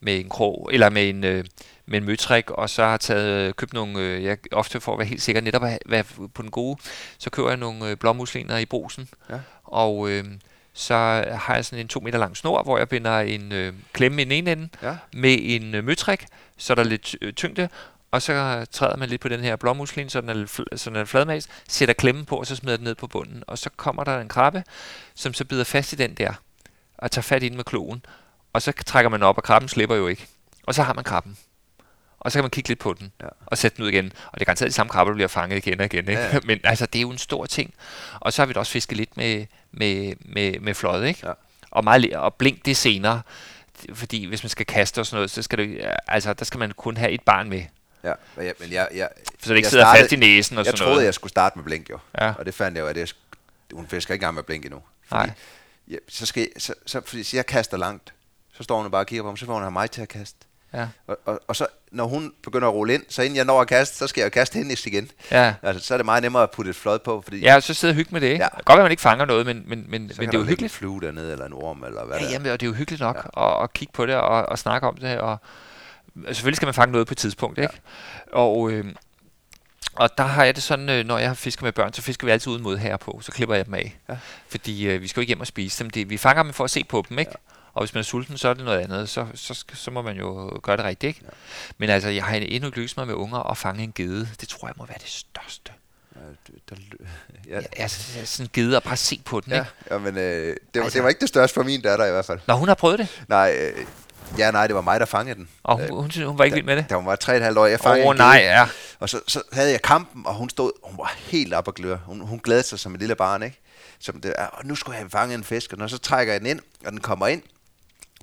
med en krog, eller med en, øh, med en møtrik, og så har taget købt nogle, øh, jeg ofte for at være helt sikker, netop at være på den gode, så køber jeg nogle øh, blåmusliner i Brugsen, ja. og øh, så har jeg sådan en to meter lang snor, hvor jeg binder en øh, klemme i den ene ende, ja. med en øh, møtrik, så der er lidt øh, tyngde, og så træder man lidt på den her blåmuslin, så den er, fl- så den er fladmast, sætter klemmen på, og så smider den ned på bunden, og så kommer der en krabbe, som så bider fast i den der, og tager fat i den med kloen, og så trækker man op, og krabben slipper jo ikke. Og så har man krabben. Og så kan man kigge lidt på den, ja. og sætte den ud igen. Og det er garanteret de samme krabber, der bliver fanget igen og igen. Ikke? Ja, ja. Men altså, det er jo en stor ting. Og så har vi da også fisket lidt med, med, med, med flod, ikke? Ja. Og, meget, og blink det senere. fordi hvis man skal kaste og sådan noget, så skal det, altså, der skal man kun have et barn med. Ja, men jeg, jeg, så det ikke sidder startede, fast i næsen og sådan noget. Jeg troede, noget. Jeg skulle starte med blink, jo. Ja. Og det fandt jeg jo, at jeg, hun fisker ikke engang med blink endnu. Fordi, nej. Jeg, så skal, så, så, fordi jeg kaster langt, så står hun og bare og kigger på mig, så får hun have mig til at kaste. Ja. Og, og, og så, når hun begynder at rulle ind, så inden jeg når at kaste, så skal jeg jo kaste hende igen. Ja. Altså, så er det meget nemmere at putte et flod på. Fordi ja, og så sidder og hygge med det, ikke? Ja. Godt, at man ikke fanger noget, men, men, men, men det er jo hyggeligt. Så kan flyve dernede, eller en orm, eller hvad ja, der. Jamen, og det er jo hyggeligt nok ja. at, at kigge på det, og, og snakke om det, og selvfølgelig skal man fange noget på et tidspunkt, ikke? Ja. Og, øh, og der har jeg det sådan, øh, når jeg fisker med børn, så fisker vi altid uden modhager på, så klipper jeg dem af. Ja. Fordi øh, vi skal jo ikke hjem og spise dem. Det, vi fanger dem for at se på dem, ikke? Ja. Og hvis man er sulten, så er det noget andet, så, så, så må man jo gøre det rigtigt, ikke? Ja. Men altså, jeg har endnu lykkes mig med unger og fange en gede. Det tror jeg må være det største. Ja, der, ja. Jeg, altså, sådan en gede og bare se på den, ja. Ikke? Ja, men øh, det, var, altså, det var ikke det største for min datter i hvert fald. Nå, hun har prøvet det? Nej, øh, Ja, nej, det var mig, der fangede den. Og hun, hun, hun var ikke da, vild med det? Da hun var tre og et halvt år, jeg fangede oh, en nej, ja. Og så, så havde jeg kampen, og hun stod, hun var helt op og glør. Hun, hun glædede sig som et lille barn, ikke? Som det, og nu skulle jeg have fanget en fisk, og når så trækker jeg den ind, og den kommer ind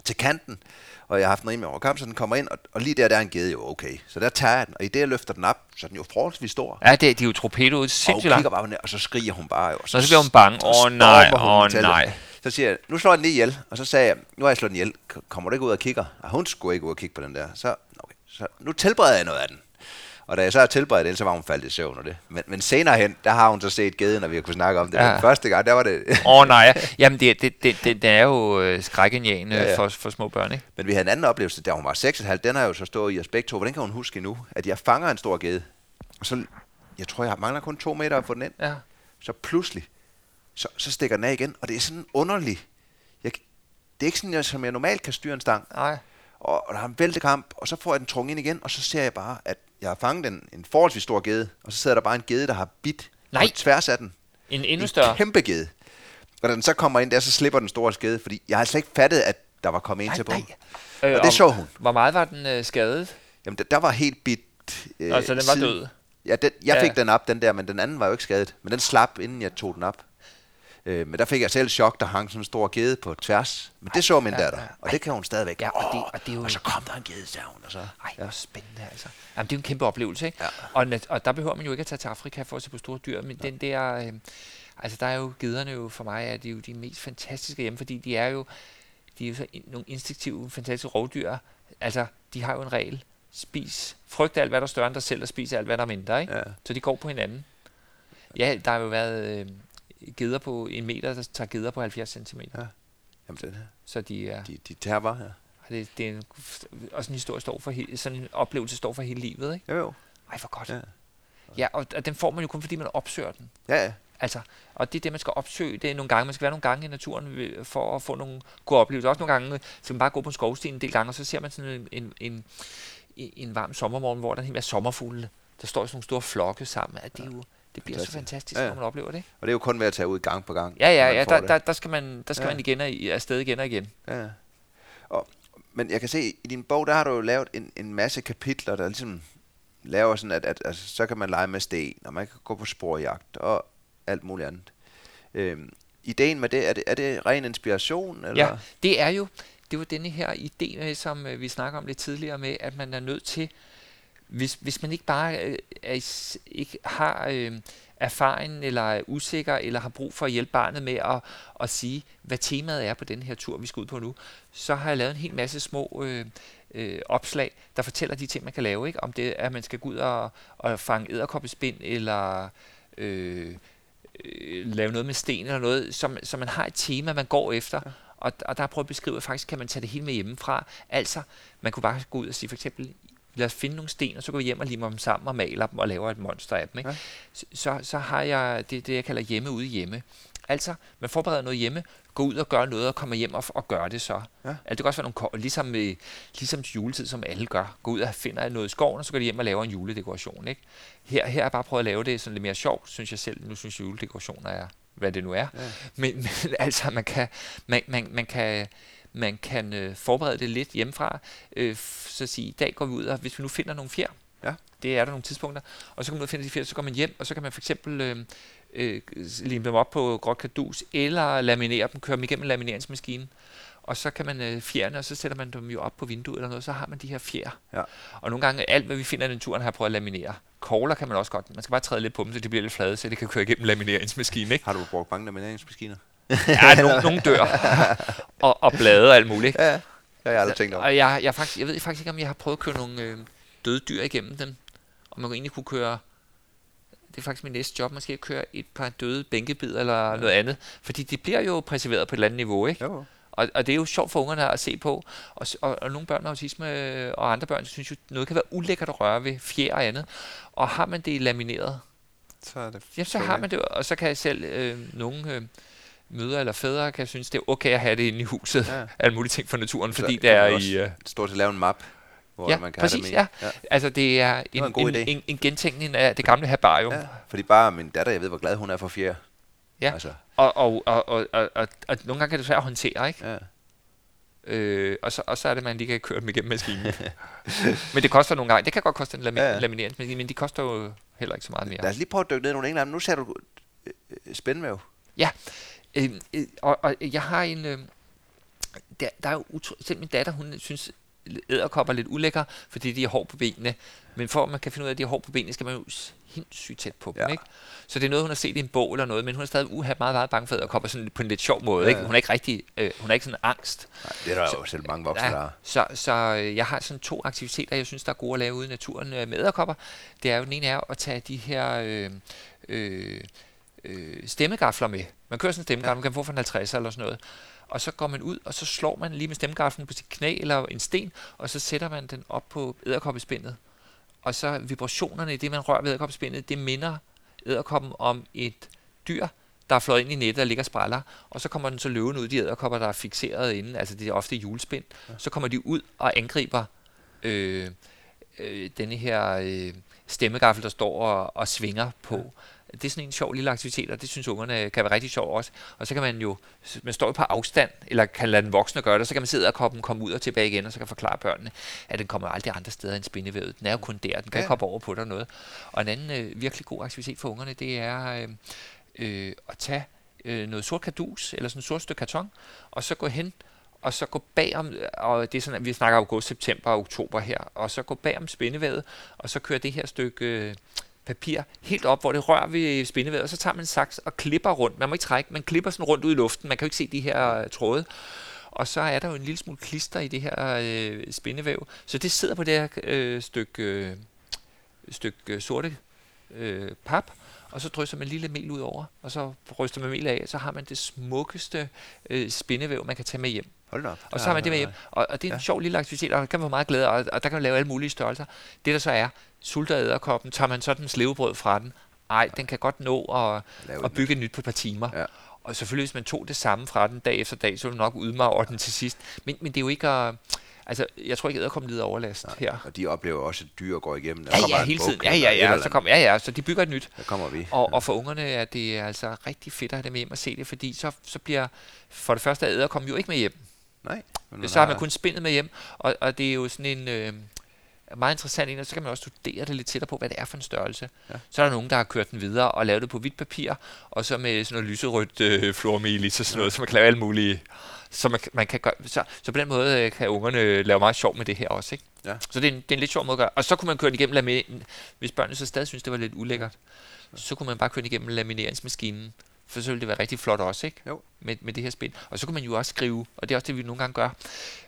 til kanten, og jeg har haft den rimelig over kamp, så den kommer ind, og, og lige der, der er en gede jo, okay. Så der tager jeg den, og i det, jeg løfter den op, så er den jo forholdsvis stor. Ja, det, de er jo torpedoet sindssygt langt. Og kigger bare ned, og så skriger hun bare jo. Og så, så bliver hun bange. Åh oh, nej, åh oh, nej. Så siger jeg, nu slår jeg den lige ihjel, og så sagde jeg, nu har jeg slået den ihjel, kommer du ikke ud og kigger? Og hun skulle ikke ud og kigge på den der, så, okay, så nu tilbereder jeg noget af den. Og da jeg så har tilberedt den, så var hun faldet i søvn og det. Men, men senere hen, der har hun så set geden, og vi har kunnet snakke om det. Ja. Den første gang, der var det... Åh oh, nej, jamen det, det, det, det, det er jo skrækindjagende ja, ja. for, for små børn, ikke? Men vi havde en anden oplevelse, da hun var seks og en halv, den har jo så stået i os begge to. Hvordan kan hun huske nu, at jeg fanger en stor gede? Og så, jeg tror, jeg mangler kun to meter at få den ind. Ja. Så pludselig, så, så stikker den af igen, og det er sådan underligt. Jeg, det er ikke sådan, jeg, som jeg normalt kan styre en stang. Nej. Og, og der har en væltekamp, og så får jeg den trunget ind igen, og så ser jeg bare, at jeg har fanget en, en forholdsvis stor gede, og så sidder der bare en gede, der har bidt på tværs af den. En endnu større? En kæmpe gede. Og da den så kommer ind der, så slipper den store gede, fordi jeg har slet ikke fattet, at der var kommet ind til bomben. Øh, og det og så hun. Hvor meget var den øh, skadet? Jamen, der, der var helt bidt. Øh, altså, den var siden. Død? Ja, den, jeg fik ja. den op, den der, men den anden var jo ikke skadet. Men den slap, inden jeg tog den op. Øh, men der fik jeg selv chok, der hang sådan en stor gede på tværs. Men det så min ja, datter, ja, ja. og det kan hun stadigvæk. Ja, og, det, og, det er jo og så kom der en gede, sagde hun. Og så. Ej, hvor ja. spændende altså. Jamen, det er jo en kæmpe oplevelse, ikke? Ja. Og, og der behøver man jo ikke at tage til Afrika for at se på store dyr, men ja. den der, øh, altså der er jo gederne jo for mig, at det er jo de mest fantastiske hjemme, fordi de er jo, de er jo så in, nogle instinktive, fantastiske rovdyr. Altså, de har jo en regel. Spis. Frygt alt, hvad der er større end dig selv, og spis alt, hvad der er mindre, ikke? Ja. Så de går på hinanden. Ja, der har jo været... Øh, geder på en meter, der tager geder på halvfjerds centimeter. Ja. Jamen den her. Så de er... De, de tager bare her. Ja. Det, det er en, også en historie, står for hele, sådan en oplevelse står for hele livet, ikke? Jo jo. Ej, hvor godt. Ja, ja og, og den får man jo kun, fordi man opsøger den. Ja, ja. Altså, og det er det, man skal opsøge. Det er nogle gange, man skal være nogle gange i naturen for at få nogle gode oplevelser. Også nogle gange skal man bare gå på en skovsten en del gange, og så ser man sådan en, en, en, en varm sommermorgen, hvor der er en masse sommerfugle, der står i sådan nogle store flokke sammen. At det er jo... Det bliver fantastisk. Så fantastisk, ja, ja. når man oplever det. Og det er jo kun ved at tage ud gang på gang. Ja, ja, ja der, der, der skal man, der skal ja. man igen og, afsted igen og igen. Ja. Og, men jeg kan se, i din bog, der har du jo lavet en, en masse kapitler, der ligesom laver sådan, at, at altså, så kan man lege med sten, og man kan gå på sporjagt og alt muligt andet. Øhm, ideen med det er, det, er det ren inspiration? Eller? Ja, det er jo, det var denne her idé med, som vi snakker om lidt tidligere med, at man er nødt til, Hvis, hvis man ikke bare øh, er, ikke har øh, erfaring, eller er usikker, eller har brug for at hjælpe barnet med at, at sige, hvad temaet er på den her tur, vi skal ud på nu, så har jeg lavet en hel masse små øh, øh, opslag, der fortæller de ting, man kan lave. Ikke? Om det er, at man skal gå ud og, og fange edderkoppespind, eller øh, øh, lave noget med sten, eller noget, som, som man har et tema, man går efter. Ja. Og, og der har jeg prøvet at beskrive, at faktisk kan man tage det hele med hjemmefra. Altså, man kunne bare gå ud og sige, for eksempel, lad os finde nogle sten, og så går vi hjem og limer dem sammen og maler dem og laver et monster af dem. Ikke? Ja. Så, så har jeg det, det, jeg kalder hjemme ude hjemme. Altså, man forbereder noget hjemme, går ud og gør noget og kommer hjem og, og gør det så. Ja. Altså, det kan også være nogle, ligesom, ligesom til juletid, som alle gør. Gå ud og finder noget i skoven, og så går de hjem og laver en juledekoration. Ikke? Her, her har jeg bare prøvet at lave det sådan lidt mere sjovt, synes jeg selv. Nu synes jeg, juledekorationer er, hvad det nu er. Ja. Men, men altså, man kan... Man, man, man kan Man kan øh, forberede det lidt hjemmefra, øh, så sige, i dag går vi ud, og hvis vi nu finder nogle fjer, ja. det er der nogle tidspunkter, og så kan man ud og finde de fjer, så går man hjem, og så kan man for eksempel øh, øh, lime dem op på gråt kardus, eller laminere dem, køre dem igennem en lamineringsmaskine, og så kan man øh, fjerne, og så sætter man dem jo op på vinduet eller noget, så har man de her fjer. Ja. Og nogle gange, alt hvad vi finder i naturen, har jeg prøvet at laminere. Kogler kan man også godt. Man skal bare træde lidt på dem, så de bliver lidt flade, så det kan køre igennem lamineringsmaskinen, ikke? Har du brugt mange lamineringsmaskiner? Ja, nogen, nogen dør. og, og blade og alt muligt. Ja, ja. Jeg har aldrig tænkt over. Og jeg, jeg, faktisk, jeg ved faktisk ikke, om jeg har prøvet at køre nogle øh, døde dyr igennem dem. Og man egentlig kunne køre... Det er faktisk min næste job, man skal køre et par døde bænkebid eller ja. Noget andet. Fordi de bliver jo præserveret på et eller andet niveau, ikke? Jo. Og, og det er jo sjovt for ungerne at se på. Og, og, og nogle børn med autisme og andre børn synes jo, noget kan være ulækkert at røre ved, fjer og andet. Og har man det lamineret, så, er det ja, så har man det. Og så kan jeg selv øh, nogle... Øh, mødre eller fædre kan synes, det er okay at have det inde i huset. Ja. Alle mulige ting for naturen, så fordi det er i... Uh... stort at lave en map, hvor ja, man kan præcis, have det med. Ja, præcis. Ja. Altså, det er en, det en, en, en, en gentænkning af det gamle herbarium. Ja, fordi bare min datter, jeg ved, hvor glad hun er for fjer. Ja, altså. og, og, og, og, og, og, og nogle gange kan det svært at håndtere, ikke? Ja. Øh, og, så, og så er det, man lige kan køre dem igennem maskinen. Men det koster nogle gange. Det kan godt koste en lamin- ja. lamineringsmaskine, men de koster jo heller ikke så meget mere. Lad os lige prøve at dykke ned i nogle enkelte. Nu ser du spændvæv. Ja. Øh, øh, og, og jeg har en, øh, der, der er jo utro, selv min datter, hun synes edderkopper er lidt ulækker, fordi de er hård på benene. Men for at man kan finde ud af, at de er hård på benene, skal man jo sindssygt tæt på ja. Dem, ikke? Så det er noget, hun har set i en bog eller noget, men hun er stadig uha, meget, meget bange for edderkopper sådan på en lidt sjov måde, ja, ikke? Hun er ikke rigtig, øh, hun er ikke sådan angst. Nej, det er der så, jo selv mange voksne, der er. Så, så jeg har sådan to aktiviteter, jeg synes, der er gode at lave ude i naturen øh, med edderkopper. Det er jo, den ene er at tage de her... Øh, øh, stemmegafler med. Man kører sådan en stemmegafler, ja. Man kan få for en halvtredser eller sådan noget. Og så går man ud, og så slår man lige med stemmegaflen på sit knæ eller en sten, og så sætter man den op på edderkoppespindet. Og så vibrationerne i det, man rører ved edderkoppespindet, det minder edderkoppen om et dyr, der er fløjet ind i nettet og ligger og spræller. Og så kommer den så løvende ud, de edderkopper, der er fikseret inde, altså det er ofte julespind. Ja. Så kommer de ud og angriber øh, øh, denne her øh, stemmegafle, der står og, og svinger på. Ja. Det er sådan en sjov lille aktivitet, og det synes ungerne kan være rigtig sjov også. Og så kan man jo, man står på afstand, eller kan lade den voksne gøre det, så kan man sidde og koppen komme ud og tilbage igen, og så kan forklare børnene, at den kommer aldrig andre steder end spindevævet. Den er jo kun der, den kan ja. Hoppe over på dig noget. Og en anden øh, virkelig god aktivitet for ungerne, det er øh, øh, at tage øh, noget sort kardus, eller sådan et sort stykke karton, og så gå hen, og så gå bagom, og det er sådan, at vi snakker august, september og oktober her, og så gå bagom spindevævet, og så kører det her stykke... Øh, papir helt op, hvor det rører ved spindevævet, og så tager man en saks og klipper rundt. Man må ikke trække, man klipper sådan rundt ud i luften. Man kan jo ikke se de her uh, tråde. Og så er der jo en lille smule klister i det her uh, spindevæv. Så det sidder på det her uh, stykke, uh, stykke sorte uh, pap, og så drysser man lille mel ud over, og så ryster man mel af, så har man det smukkeste uh, spindevæv, man kan tage med hjem. Hold op. Og så har man det med hjem. Og, og det er en ja. Sjov lille aktivitet, og der kan man få meget glæde, og, og der kan man lave alle mulige størrelser. Det der så er, sulter edderkoppen, tager man så den slævebrød fra den. Ej, den kan godt nå at, at bygge et nyt på et par timer. Ja. Og selvfølgelig, hvis man tog det samme fra den dag efter dag, så ville nok udmagre den til sidst. Men, men det er jo ikke at... Altså, jeg tror ikke, edderkoppen lider overlast nej, her. Og de oplever også, at dyr går igennem. Der ja, ja, hele tiden. Ja, ja, ja, ja, så kom, ja, ja, så de bygger et nyt. Der kommer vi. Og, og for ungerne er det altså rigtig fedt at have dem hjem og se det, fordi så, så bliver for det første edderkoppen jo ikke med hjem. Nej. Så har man kun spindet med hjem, og, og det er jo sådan en øh, meget interessant en, og så kan man også studere det lidt tættere på, hvad det er for en størrelse. Ja. Så er der nogen, der har kørt den videre og lavet det på hvidt papir, og så med sådan noget lyserødt øh, flormelis og sådan noget, ja. Så man kan lave alt muligt. Så, man, man kan gøre, så, så på den måde kan ungerne lave meget sjov med det her også, ikke? Ja. Så det er, en, det er en lidt sjov måde at gøre. Og så kunne man køre den igennem lamineringen, hvis børnene så stadig synes, det var lidt ulækkert. Ja. Så kunne man bare køre den igennem lamineringsmaskinen. For så ville det være rigtig flot også, ikke? Jo. Med, med det her spil. Og så kan man jo også skrive, og det er også det, vi nogle gange gør,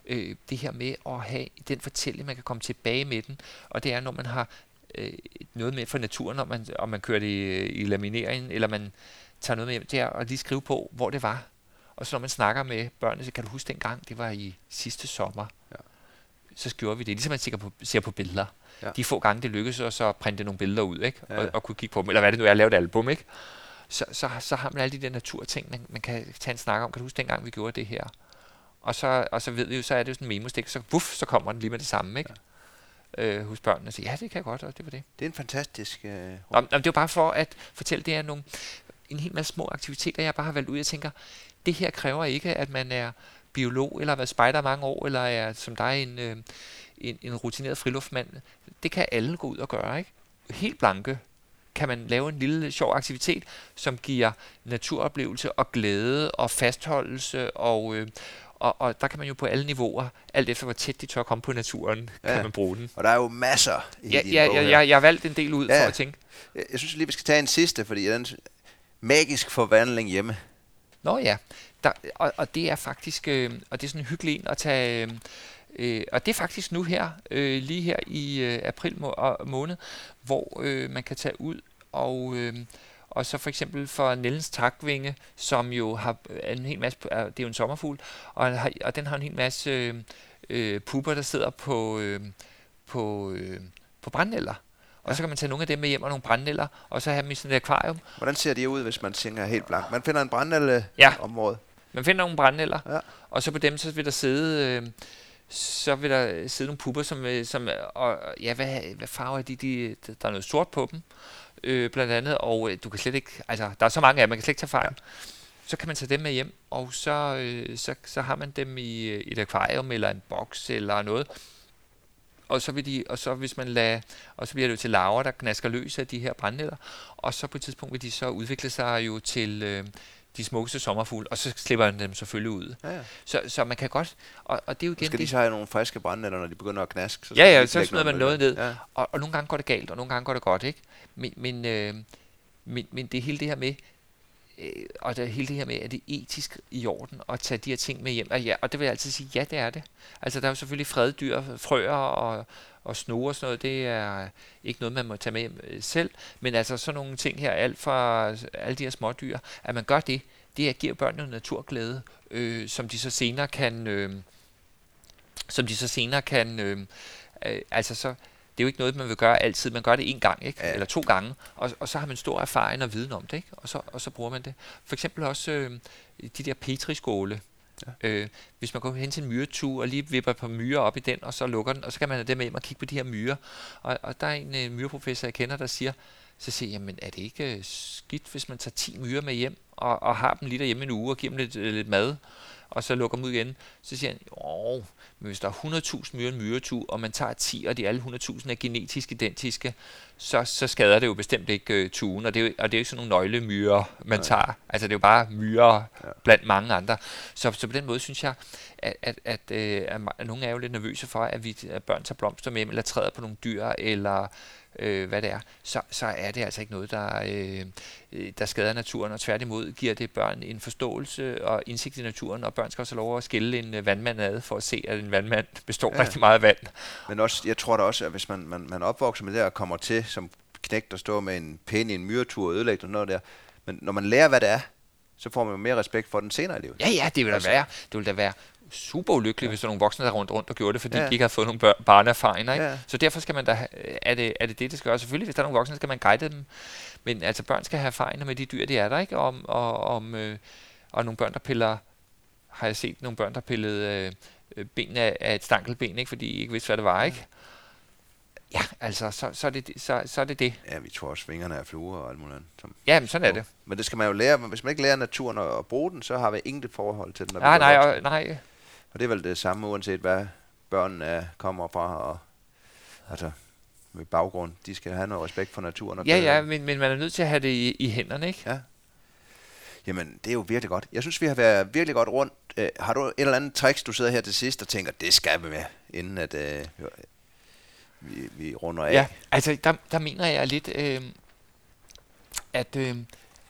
øh, det her med at have den fortælling, man kan komme tilbage med den. Og det er, når man har øh, noget med for naturen, om man, om man kører det i, i lamineringen, eller man tager noget med hjem, det er at lige skrive på, hvor det var. Og så når man snakker med børnene, så kan du huske dengang, det var i sidste sommer. Ja. Så skriver vi det, ligesom man ser på, ser på billeder. Ja. De få gange, det lykkedes os at printe nogle billeder ud, ikke? Ja. Og, og kunne kigge på dem. Eller hvad det nu er, at lave et album, ikke? Så, så, så har man alle de der naturting, man, man kan tage en snak om. Kan du huske dengang, vi gjorde det her? Og så, og så ved vi jo, så er det jo sådan en memostik, så wuff, så kommer den lige med det samme, ikke? Ja. Øh, hos børnene og siger, ja, det kan jeg godt, og det var det. Det er en fantastisk... Øh, om, om det er jo bare for at fortælle, det er nogle, en hel masse små aktiviteter, jeg bare har valgt ud. Jeg tænker, det her kræver ikke, at man er biolog, eller har været spejder mange år, eller er som dig en, øh, en, en rutineret friluftmand. Det kan alle gå ud og gøre, ikke? Helt blanke. Kan man lave en lille sjov aktivitet, som giver naturoplevelse og glæde og fastholdelse og, øh, Og, og der kan man jo på alle niveauer, alt efter hvor tæt de tør komme på naturen, ja. kan man bruge den. Og der er jo masser i ja, din ja, bog her. Jeg, jeg har valgt en del ud ja. for at tænke. Jeg, jeg synes lige, vi skal tage en sidste, fordi den magisk forvandling hjemme. Nå ja, der, og, og det er faktisk, øh, og det er sådan en hyggelig en at tage, øh, og det er faktisk nu her, øh, lige her i øh, april må- og måned, hvor øh, man kan tage ud og... Øh, Og så for eksempel for Nellens takvinge, som jo har en hel masse, det er jo en sommerfugl, og, har, og den har en hel masse øh, pupper, der sidder på, øh, på, øh, på brændenælder. Og ja. så kan man tage nogle af dem med hjem og nogle brændenælder, og så have dem i sådan et akvarium. Hvordan ser de ud, hvis man tænker helt blank? Man finder en brændenældeområde. Ja, man finder nogle brændenælder, ja. og så på dem så vil der sidde... Øh, så vil der sidde nogle pupper, som, som og, ja, hvad, hvad farver er de, de? Der er noget sort på dem, øh, blandt andet, og du kan slet ikke, altså, der er så mange af dem, man kan slet ikke tage fejl. Ja. Så kan man tage dem med hjem, og så, øh, så, så har man dem i et akvarium, eller en boks, eller noget. Og så, vil de, og så, hvis man lader, og så bliver det jo til larver, der knasker løs af de her brændenælder, og så på et tidspunkt vil de så udvikle sig jo til... Øh, de smukkeste sommerfugle, og så slipper man dem selvfølgelig ud. Ja, ja. Så, så man kan godt... Og, og det er jo igen skal de så have nogle friske brændenælder, når de begynder at knaske? Så ja, ja, så smider man noget ned. Ja. Og, og nogle gange går det galt, og nogle gange går det godt, ikke? Men, men, øh, men, men det er hele det her med, øh, og det er hele det her med, at det er etisk i orden at tage de her ting med hjem. Og, ja, og det vil jeg altid sige, ja, det er det. Altså, der er jo selvfølgelig freddyr, frøer og, og snore og sådan noget. Det er ikke noget, man må tage med hjem selv. Men altså, sådan nogle ting her, alt fra alle de her smådyr, at man gør det, det giver børnene en naturglæde, øh, som de så senere kan, øh, som de så senere kan, øh, øh, altså så, det er jo ikke noget, man vil gøre altid, man gør det en gang, ikke? Ja. Eller to gange, og, og så har man stor erfaring og viden om det, ikke? Og så, og så bruger man det. For eksempel også øh, de der petriskåle. Ja. Øh, hvis man går hen til en myretue og lige vipper på myrer op i den, og så lukker den, og så kan man have dem hjem og kigge på de her myrer. Og, og der er en øh, myreprofessor, jeg kender, der siger, så siger jeg, men er det ikke skidt, hvis man tager ti myrer med hjem, og, og har dem lige derhjemme en uge, og giver dem lidt, lidt mad, og så lukker dem ud igen? Så siger han, åh, men hvis der er hundrede tusind myrer i en myretue, og man tager ti, og de alle hundrede tusind er genetisk identiske, så, så skader det jo bestemt ikke øh, tuen, og det er jo, og det er jo ikke sådan nogle nøglemyrer, man Nej. tager. Altså, det er jo bare myrer ja. blandt mange andre. Så, så på den måde synes jeg, at, at, at, øh, at, at nogle er jo lidt nervøse for, at, vi, at børn tager blomster med hjem, eller træder på nogle dyr, eller... Øh, hvad det er, så, så er det altså ikke noget, der, øh, der skader naturen, og tværtimod giver det børn en forståelse og indsigt i naturen, og børn skal også have lov at skille en vandmand ad, for at se, at en vandmand består ja. rigtig meget af vand. Men også, jeg tror da også, at hvis man, man, man opvokser med det og kommer til som knægt og står med en pæn i en myretur og ødelægger og noget der, men når man lærer, hvad det er, så får man jo mere respekt for den senere i livet. Ja, ja, det vil da være. Det vil da være super ulykkeligt, ja. hvis der er nogle voksne, der rundt rundt og gjorde det, fordi ja. de ikke har fået nogle bør- barneerfaringer. Ikke? Ja. Så derfor skal man da, er det, er det det, det skal gøre. Selvfølgelig, hvis der er nogle voksne, skal man guide dem. Men altså, børn skal have erfaringer med de dyr, de er der, ikke? Om, og, om, øh, og nogle børn, der piller, har jeg set nogle børn, der pillede øh, ben af, af et stankelben, ikke? Fordi de ikke vidste, hvad det var, ikke? Ja, altså, så, så, er det, så, så er det det. Ja, vi tror også, vingerne er fluer og alt muligt andet. Som ja, men sådan er det. Men det skal man jo lære. Hvis man ikke lærer naturen at bruge den, så har vi intet forhold til den. Nej, nej, og, nej. Og det er vel det samme, uanset hvad børnene kommer fra og altså, med baggrund. De skal have noget respekt for naturen. Og ja, ja, men, men man er nødt til at have det i, i hænderne, ikke? Ja. Jamen, det er jo virkelig godt. Jeg synes, vi har været virkelig godt rundt. Øh, har du et eller andet tricks, du sidder her til sidst og tænker, det skal vi med, inden at... Øh, Vi, vi runder af. Ja, altså der, der mener jeg lidt, øh, at, øh,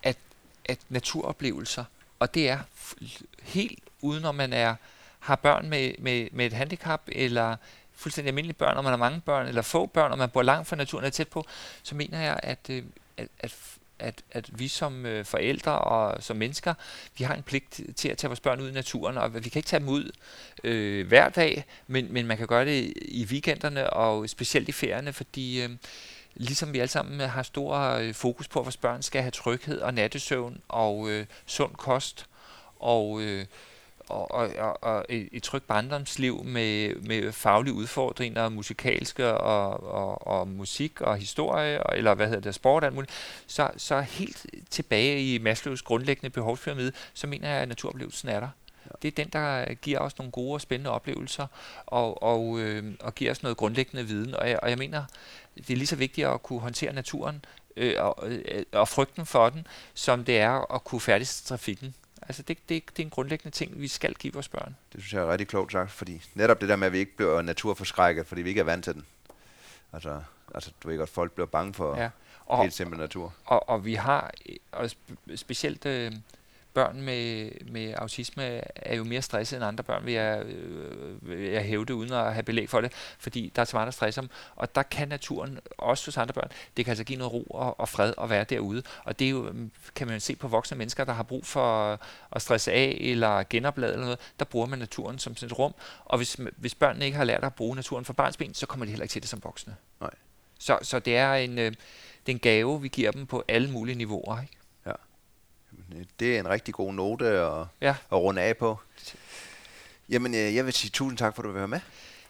at, at naturoplevelser, og det er f- helt uden, om man er, har børn med, med, med et handicap, eller fuldstændig almindelige børn, om man har mange børn, eller få børn, og man bor langt fra naturen og tæt på, så mener jeg, at, øh, at, at, at, at vi som øh, forældre og som mennesker, vi har en pligt til at tage vores børn ud i naturen, og vi kan ikke tage dem ud øh, hver dag, men, men man kan gøre det i weekenderne og specielt i ferierne, fordi øh, ligesom vi alle sammen har stor øh, fokus på, at vores børn skal have tryghed og nattesøvn og øh, sund kost og... Øh, Og, og, og et trygt barndomsliv med, med faglige udfordringer, musikalske og, og, og musik og historie, og, eller hvad hedder det, sport og alt muligt, så, så helt tilbage i Maslows grundlæggende behovspyramide, så mener jeg, at naturoplevelsen er der. Ja. Det er den, der giver os nogle gode og spændende oplevelser, og, og, øh, og giver os noget grundlæggende viden. Og jeg, og jeg mener, det er lige så vigtigt at kunne håndtere naturen øh, og, øh, og frygten for den, som det er at kunne færdes trafikken. Altså det, det, det er en grundlæggende ting, vi skal give vores børn. Det synes jeg er rigtig klogt sagt, fordi netop det der med, at vi ikke bliver naturforskrækket, fordi vi ikke er vant til den. Altså, altså du ved godt, folk bliver bange for ja. og, helt simpel natur. Og, og, og vi har, og specielt øh, børn med, med autisme er jo mere stressede end andre børn, vil jeg, øh, vil jeg hævde uden at have belæg for det, fordi der er så meget, der stresser dem. Og der kan naturen, også hos andre børn, det kan altså give noget ro og, og fred at være derude. Og det er jo, kan man jo se på voksne mennesker, der har brug for at stresse af eller genoplade eller noget, der bruger man naturen som sådan et rum. Og hvis, hvis børnene ikke har lært at bruge naturen fra barnsben, så kommer de heller ikke til det som voksne. Nej. Så, så det, er en, øh, det er en gave, vi giver dem på alle mulige niveauer, ikke? Det er en rigtig god note at, ja. at runde af på. Jamen, jeg vil sige tusind tak, for at du vil være med.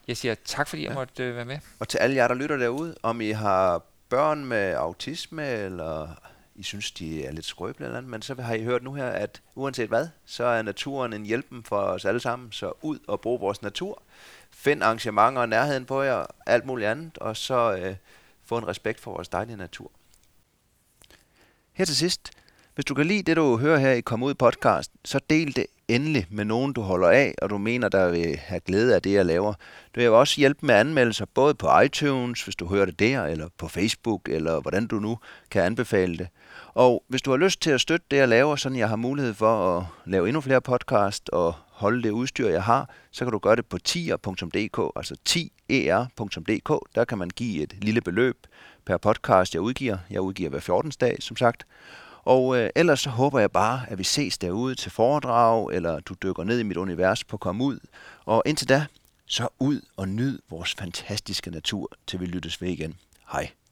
Jeg siger tak, fordi ja. jeg måtte øh, være med. Og til alle jer, der lytter derude, om I har børn med autisme, eller I synes, de er lidt skrøbelige eller andet, men så har I hørt nu her, at uanset hvad, så er naturen en hjælpen for os alle sammen. Så ud og brug vores natur. Find arrangementer og nærheden på jer, alt muligt andet, og så øh, få en respekt for vores dejlige natur. Her til sidst, hvis du kan lide det, du hører her i Kom Ud podcast, så del det endelig med nogen, du holder af, og du mener, der vil have glæde af det, jeg laver. Du vil også hjælpe med anmeldelser, både på iTunes, hvis du hører det der, eller på Facebook, eller hvordan du nu kan anbefale det. Og hvis du har lyst til at støtte det, jeg laver, sådan jeg har mulighed for at lave endnu flere podcast og holde det udstyr, jeg har, så kan du gøre det på ti er punktum d k, altså ti er punktum d k. Der kan man give et lille beløb per podcast, jeg udgiver. Jeg udgiver hver fjortende dag, som sagt. Og øh, ellers så håber jeg bare, at vi ses derude til foredrag, eller du dykker ned i mit univers på Kom Ud. Og indtil da, så ud og nyd vores fantastiske natur, til vi lyttes ved igen. Hej.